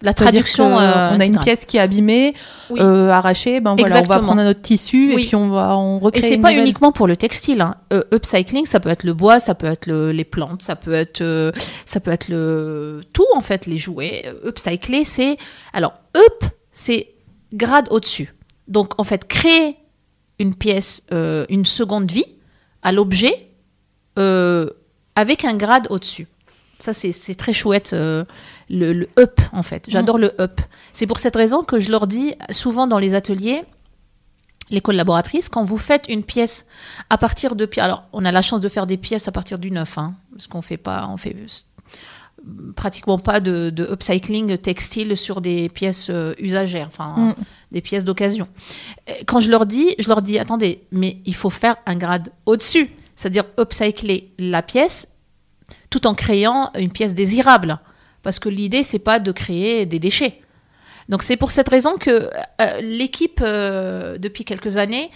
La c'est-à-dire traduction, que, euh, on a une pièce qui est abîmée, oui. euh, arrachée, ben voilà, exactement. On va prendre notre tissu oui. et puis on va on recréer. Et c'est pas nouvelle... uniquement pour le textile. Hein. Euh, upcycling, ça peut être le bois, ça peut être le, les plantes, ça peut être euh, ça peut être le tout en fait, les jouets. Upcycler, c'est alors up, c'est grade au-dessus. Donc, en fait, créer une pièce, euh, une seconde vie à l'objet euh, avec un grade au-dessus. Ça, c'est, c'est très chouette, euh, le, le up, en fait. J'adore mmh. le up. C'est pour cette raison que je leur dis souvent dans les ateliers, les collaboratrices, quand vous faites une pièce à partir de... Alors, on a la chance de faire des pièces à partir du neuf, hein, parce qu'on fait pas, on fait pratiquement pas de, de upcycling textile sur des pièces euh, usagères, enfin, mm. des pièces d'occasion. Quand je leur dis, je leur dis, attendez, mais il faut faire un grade au-dessus, c'est-à-dire upcycler la pièce tout en créant une pièce désirable, parce que l'idée, c'est pas de créer des déchets. Donc, c'est pour cette raison que euh, l'équipe, euh, depuis quelques années,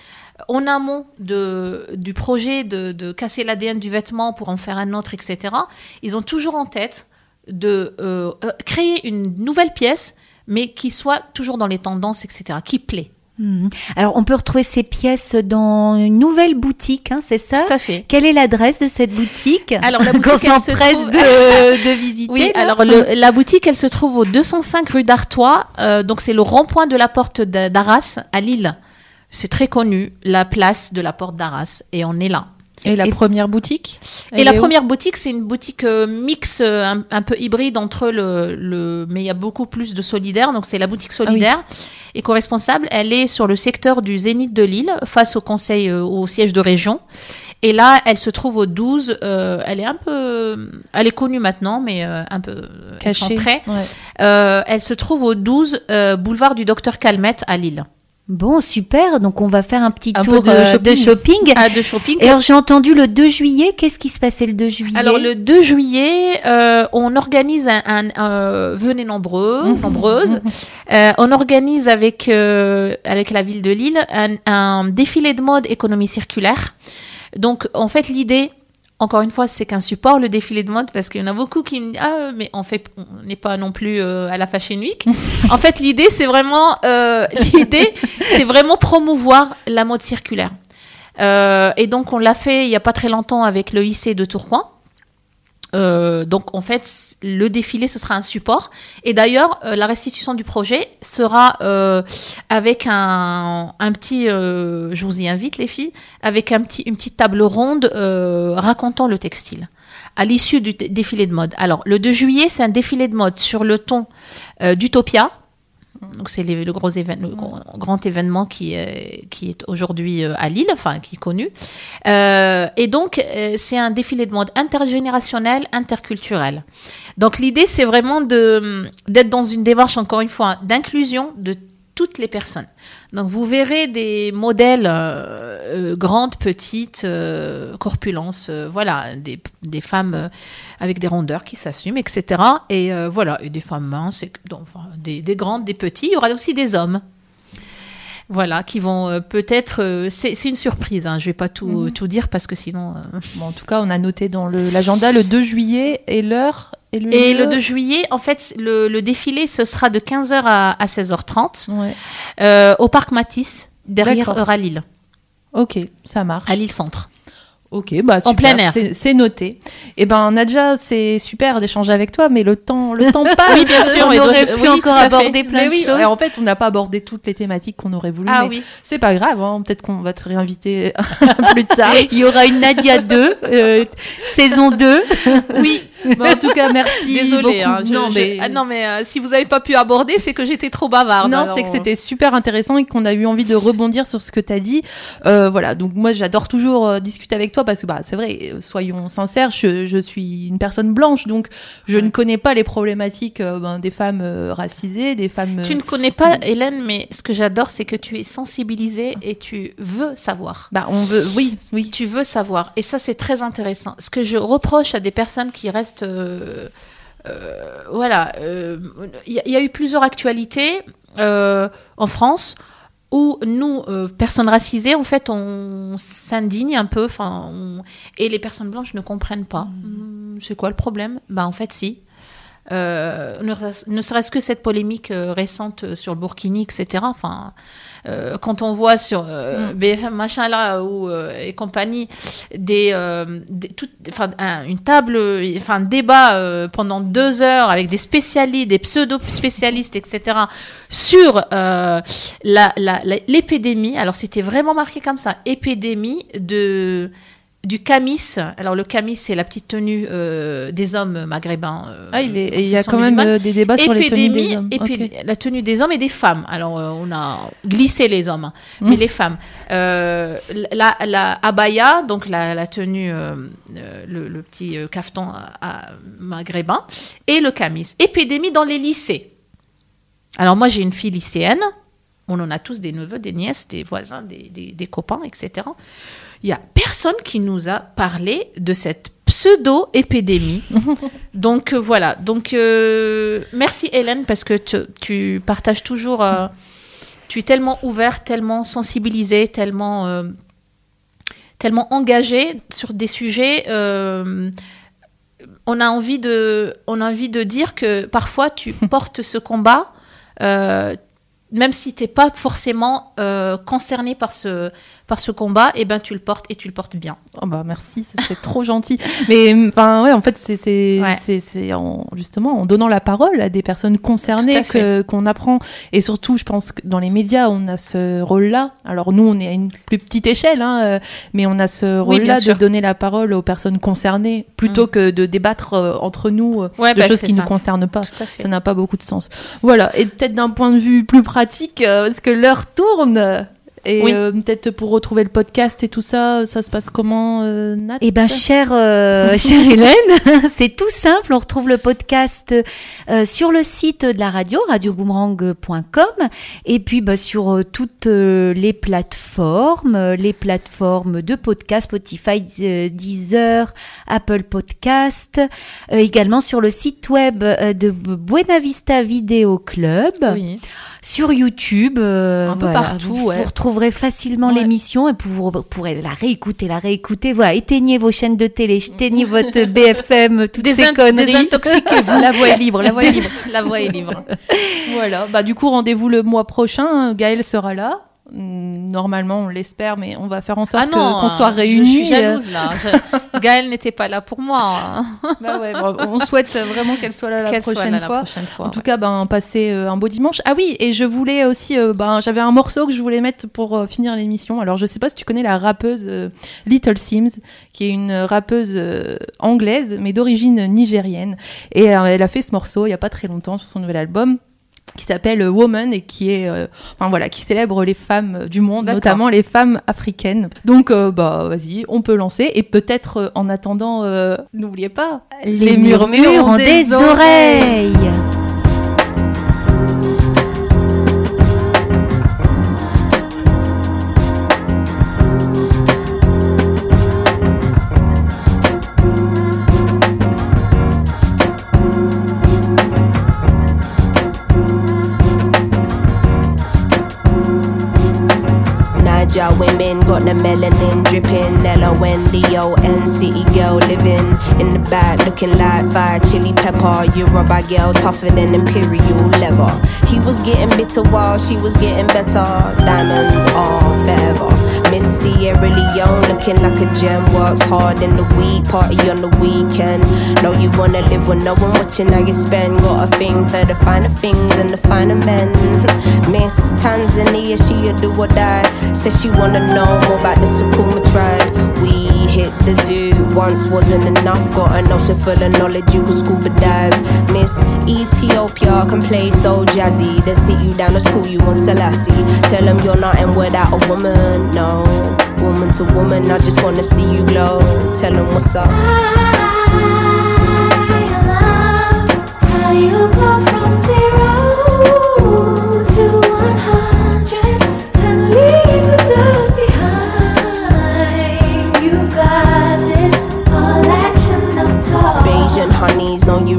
en amont de, du projet de, de casser l'A D N du vêtement pour en faire un autre, et cetera, ils ont toujours en tête de euh, créer une nouvelle pièce, mais qui soit toujours dans les tendances, et cetera, qui plaît. Mmh. Alors, on peut retrouver ces pièces dans une nouvelle boutique, hein, c'est ça ? Tout à fait. Quelle est l'adresse de cette boutique ? Alors, la boutique, qu'on s'empresse trouve... de, de visiter. Oui, alors le, la boutique, elle se trouve au deux cent cinq rue d'Artois. Euh, donc, c'est le rond-point de la Porte d'Arras à Lille. C'est très connu, la place de la Porte d'Arras. Et on est là. Et la et, première boutique ? Et la première boutique, c'est une boutique euh, mixte, euh, un, un peu hybride entre le, le... Mais il y a beaucoup plus de solidaire, donc c'est la boutique solidaire. Ah oui. Éco-responsable, elle est sur le secteur du Zénith de Lille, face au conseil, euh, au siège de région. Et là, elle se trouve au douze. Euh, elle est un peu... Elle est connue maintenant, mais euh, un peu... Cachée. Ouais. Euh, elle se trouve au douze euh, boulevard du Docteur Calmette à Lille. Bon, super. Donc, on va faire un petit un tour de, euh, shopping. de shopping. Ah, de shopping. Et alors, j'ai entendu le deux juillet. Qu'est-ce qui se passait le deux juillet ? Alors, le deux juillet, euh, on organise un... un, un venez nombreux, mmh. nombreuses. Mmh. Euh, on organise avec, euh, avec la ville de Lille un, un défilé de mode économie circulaire. Donc, en fait, l'idée... Encore une fois, c'est qu'un support, le défilé de mode, parce qu'il y en a beaucoup qui me disent « Ah, mais en fait, on n'est pas non plus euh, à la Fashion Week. » En fait, l'idée, c'est vraiment, euh, l'idée, c'est vraiment promouvoir la mode circulaire. Euh, et donc, on l'a fait il n'y a pas très longtemps avec le I C de Tourcoing. Euh, donc, en fait, le défilé, ce sera un support. Et d'ailleurs, euh, la restitution du projet sera euh, avec un, un petit... Euh, je vous y invite, les filles, avec un petit, une petite table ronde euh, racontant le textile à l'issue du t- défilé de mode. Alors, le deux juillet, c'est un défilé de mode sur le ton euh, d'Utopia. Donc, c'est les, le, gros éven- le gros, grand événement qui, euh, qui est aujourd'hui euh, à Lille, enfin, qui est connu. Euh, et donc, euh, c'est un défilé de mode intergénérationnel, interculturel. Donc, l'idée, c'est vraiment de, d'être dans une démarche, encore une fois, d'inclusion de toutes les personnes. Donc, vous verrez des modèles euh, grandes, petites, euh, corpulences, euh, voilà, des, des femmes euh, avec des rondeurs qui s'assument, et cetera. Et euh, voilà, et des femmes minces, et, donc, enfin, des, des grandes, des petits. Il y aura aussi des hommes, voilà, qui vont euh, peut-être... Euh, c'est, c'est une surprise, hein, je ne vais pas tout, mmh. tout dire parce que sinon... Euh... Bon, en tout cas, on a noté dans le, l'agenda le deux juillet et l'heure... Et le, et le deux juillet, en fait, le, le défilé, ce sera de quinze heures à, à seize heures trente, ouais. euh, au Parc Matisse, derrière Euralille. Ok, ça marche. À Lille-Centre. Ok, bah super, en plein air. C'est, c'est noté. Eh ben Nadia, c'est super d'échanger avec toi, mais le temps, le temps passe. Oui, bien sûr. On aurait donc, pu oui, encore aborder plein mais de oui, choses. En fait, on n'a pas abordé toutes les thématiques qu'on aurait voulu. Ah mais oui. C'est pas grave, hein. Peut-être qu'on va te réinviter plus tard. Il y aura une Nadia deux, euh, saison deux. Oui. Mais en tout cas, merci. Désolée. Hein, non, je, mais... Je... Ah, non, mais euh, si vous n'avez pas pu aborder, c'est que j'étais trop bavarde. Non, alors... c'est que c'était super intéressant et qu'on a eu envie de rebondir sur ce que tu as dit. Euh, voilà, donc moi, j'adore toujours euh, discuter avec toi. Parce que bah, c'est vrai, soyons sincères, je, je suis une personne blanche, donc je ouais. ne connais pas les problématiques euh, ben, des femmes euh, racisées, des femmes... Euh... Tu ne connais pas, Hélène, mais ce que j'adore, c'est que tu es sensibilisée et tu veux savoir. Bah, on veut, oui, oui. Tu veux savoir, et ça, c'est très intéressant. Ce que je reproche à des personnes qui restent... Euh, euh, voilà, il euh, y, y a eu plusieurs actualités euh, en France... où nous, euh, personnes racisées, en fait, on s'indigne un peu, enfin, on... et les personnes blanches ne comprennent pas. Mmh. C'est quoi le problème ? Bah, en fait, si. Euh, ne, ne serait-ce que cette polémique euh, récente sur le Burkini, et cetera. Enfin, euh, quand on voit sur euh, B F M machin là ou euh, et compagnie des, euh, des tout, enfin un, une table, enfin un débat euh, pendant deux heures avec des spécialistes, des pseudo-spécialistes, et cetera sur euh, la, la, la, l'épidémie. Alors c'était vraiment marqué comme ça, épidémie de du camis. Alors le camis, c'est la petite tenue euh, des hommes maghrébins. Euh, ah, il, est, il y a quand musulmane. Même euh, des débats sur épidémie, les tenues des hommes. Épidémie, okay. La tenue des hommes et des femmes. Alors euh, on a glissé les hommes, hein, mmh. mais les femmes. Euh, la, la abaya, donc la, la tenue, euh, le, le petit euh, cafetan à, à maghrébin, et le camis. Épidémie dans les lycées. Alors moi, j'ai une fille lycéenne. On en a tous des neveux, des nièces, des voisins, des, des, des copains, et cetera. Il n'y a personne qui nous a parlé de cette pseudo-épidémie. Donc, euh, voilà. Donc, euh, merci Hélène, parce que tu, tu partages toujours... Euh, tu es tellement ouverte, tellement sensibilisée, tellement, euh, tellement engagée sur des sujets... Euh, on, a envie de, on a envie de dire que parfois, tu portes ce combat... Euh, même si t'es pas forcément euh, concerné par ce par ce combat, et eh ben tu le portes et tu le portes bien. Oh bah merci, c'est, c'est trop gentil. Mais enfin ouais, en fait c'est c'est ouais. c'est, c'est en, justement en donnant la parole à des personnes concernées que, qu'on apprend. Et surtout, je pense que dans les médias, on a ce rôle-là. Alors nous, on est à une plus petite échelle, hein, mais on a ce rôle-là oui, de donner la parole aux personnes concernées plutôt mmh. que de débattre euh, entre nous euh, ouais, de bah, choses qui ne nous concernent pas. Ça n'a pas beaucoup de sens. Voilà. Et peut-être d'un point de vue plus pratique. Parce que l'heure tourne et oui. euh, peut-être pour retrouver le podcast et tout ça, ça se passe comment, euh, Nat ? Eh ben, chère, euh, chère Hélène, c'est tout simple. On retrouve le podcast euh, sur le site de la radio, radio boomerang point com, et puis bah, sur euh, toutes euh, les plateformes, euh, les plateformes de podcast, Spotify, euh, Deezer, Apple Podcast, euh, également sur le site web euh, de Buena Vista Vidéoclub. Oui. Sur YouTube, euh, un peu voilà, partout, vous, ouais. vous retrouverez facilement ouais. l'émission et vous pourrez la réécouter, la réécouter. Voilà, éteignez vos chaînes de télé, éteignez votre B F M, toutes des ces in- conneries. Désintoxiquez-vous. La voix est libre, la voix est libre, la voix est libre. Voilà. Bah du coup, rendez-vous le mois prochain. Gaëlle sera là. Normalement, on l'espère, mais on va faire en sorte ah non, que, qu'on soit réunis. Je suis jalouse là. Je... Gaëlle n'était pas là pour moi. Hein. Bah ouais, bon, on souhaite vraiment qu'elle soit là, la, qu'elle prochaine soit là la prochaine fois. En ouais. tout cas, ben passez euh, un beau dimanche. Ah oui, et je voulais aussi, euh, ben j'avais un morceau que je voulais mettre pour euh, finir l'émission. Alors, je sais pas si tu connais la rappeuse euh, Little Simz, qui est une rappeuse euh, anglaise, mais d'origine nigérienne. Et euh, elle a fait ce morceau il y a pas très longtemps sur son nouvel album, qui s'appelle Woman et qui est, euh, enfin voilà, qui célèbre les femmes du monde, D'accord. notamment les femmes africaines. Donc euh, bah vas-y, on peut lancer et peut-être euh, en attendant, euh, n'oubliez pas les, les murmures, murmures ont des, des oreilles. oreilles. Y'all women got the melanin dripping, Ella Wendy-O and city girl living in the back looking like fire chili pepper. You rub our girl tougher than imperial leather. He was getting bitter while she was getting better. Diamonds all forever. Miss Sierra Leone looking like a gem. Works hard in the week, party on the weekend. Know you wanna live with no one watching how you spend. Got a thing for the finer things and the finer men. Miss Tanzania, she a do or die. Says she wanna know more about the Sukuma tribe. We hit the zoo, once wasn't enough. Got an ocean full of knowledge, you could scuba dive. Miss Ethiopia can play so jazzy. They sit you down to school, you want Selassie. Tell them you're not and without a woman, no. Woman to woman, I just wanna see you glow. Tell them what's up. I love how you go from zero to one hundred and leave the dust behind. You got this, all action, no talk. Asian honeys, know you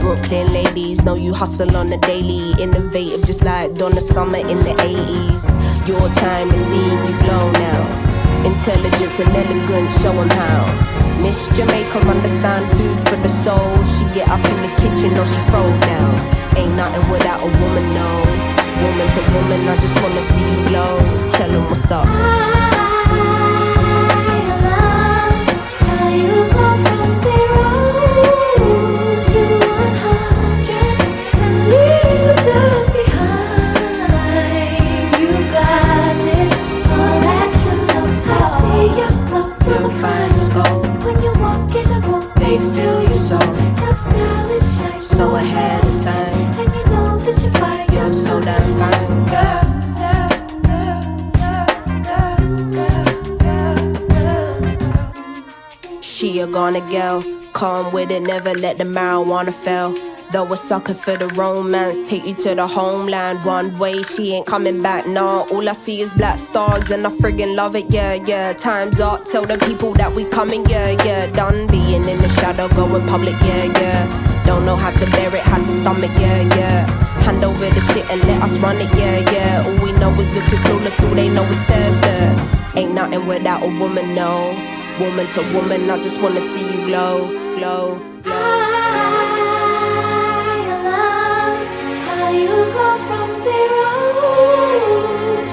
Brooklyn ladies, know you hustle on the daily. Innovative just like Donna Summer in the eighties. Your time is seeing you glow now. Intelligence and elegance, show 'em how. Miss Jamaica understand food for the soul. She get up in the kitchen or she fold down. Ain't nothing without a woman, no. Woman to woman, I just wanna see you glow. Tell 'em what's up. Gonna go, calm with it, never let the marijuana fail. Though a sucker for the romance, take you to the homeland. One way, she ain't coming back, nah. All I see is black stars and I friggin' love it, yeah, yeah. Time's up, tell the people that we coming, yeah, yeah. Done being in the shadow, going public, yeah, yeah. Don't know how to bear it, how to stomach, yeah, yeah. Hand over the shit and let us run it, yeah, yeah. All we know is looking clueless, all they know is stare, stare. Ain't nothing without a woman, no. Woman to woman, I just wanna see you glow, glow, glow. I love how you glow from zero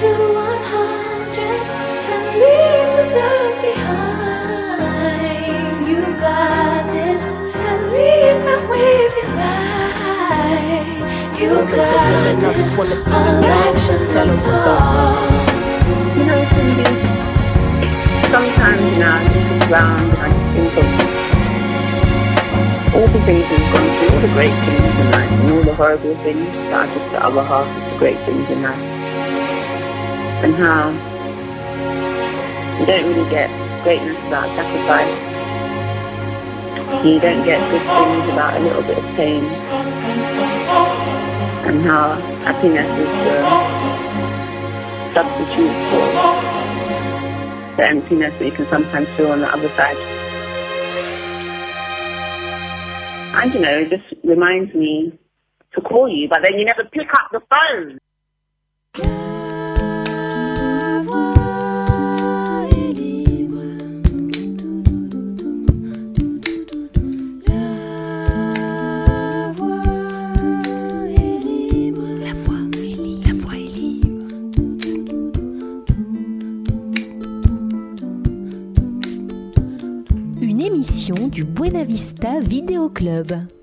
to one hundred and leave the dust behind. You've got this, and lead them with your light. You woman got to woman, this, I just wanna see you glow. Tell 'em what's up. You know it can be. Sometimes, you know, I look around and I just think of all the things we've gone through, all the great things in life, and all the horrible things that are just the other half of the great things in life. And how you don't really get greatness without sacrifice. You don't get good things without a little bit of pain. And how happiness is the substitute for the emptiness that you can sometimes feel on the other side. And, you know, it just reminds me to call you, but then you never pick up the phone. Du Buena Vista Vidéoclub.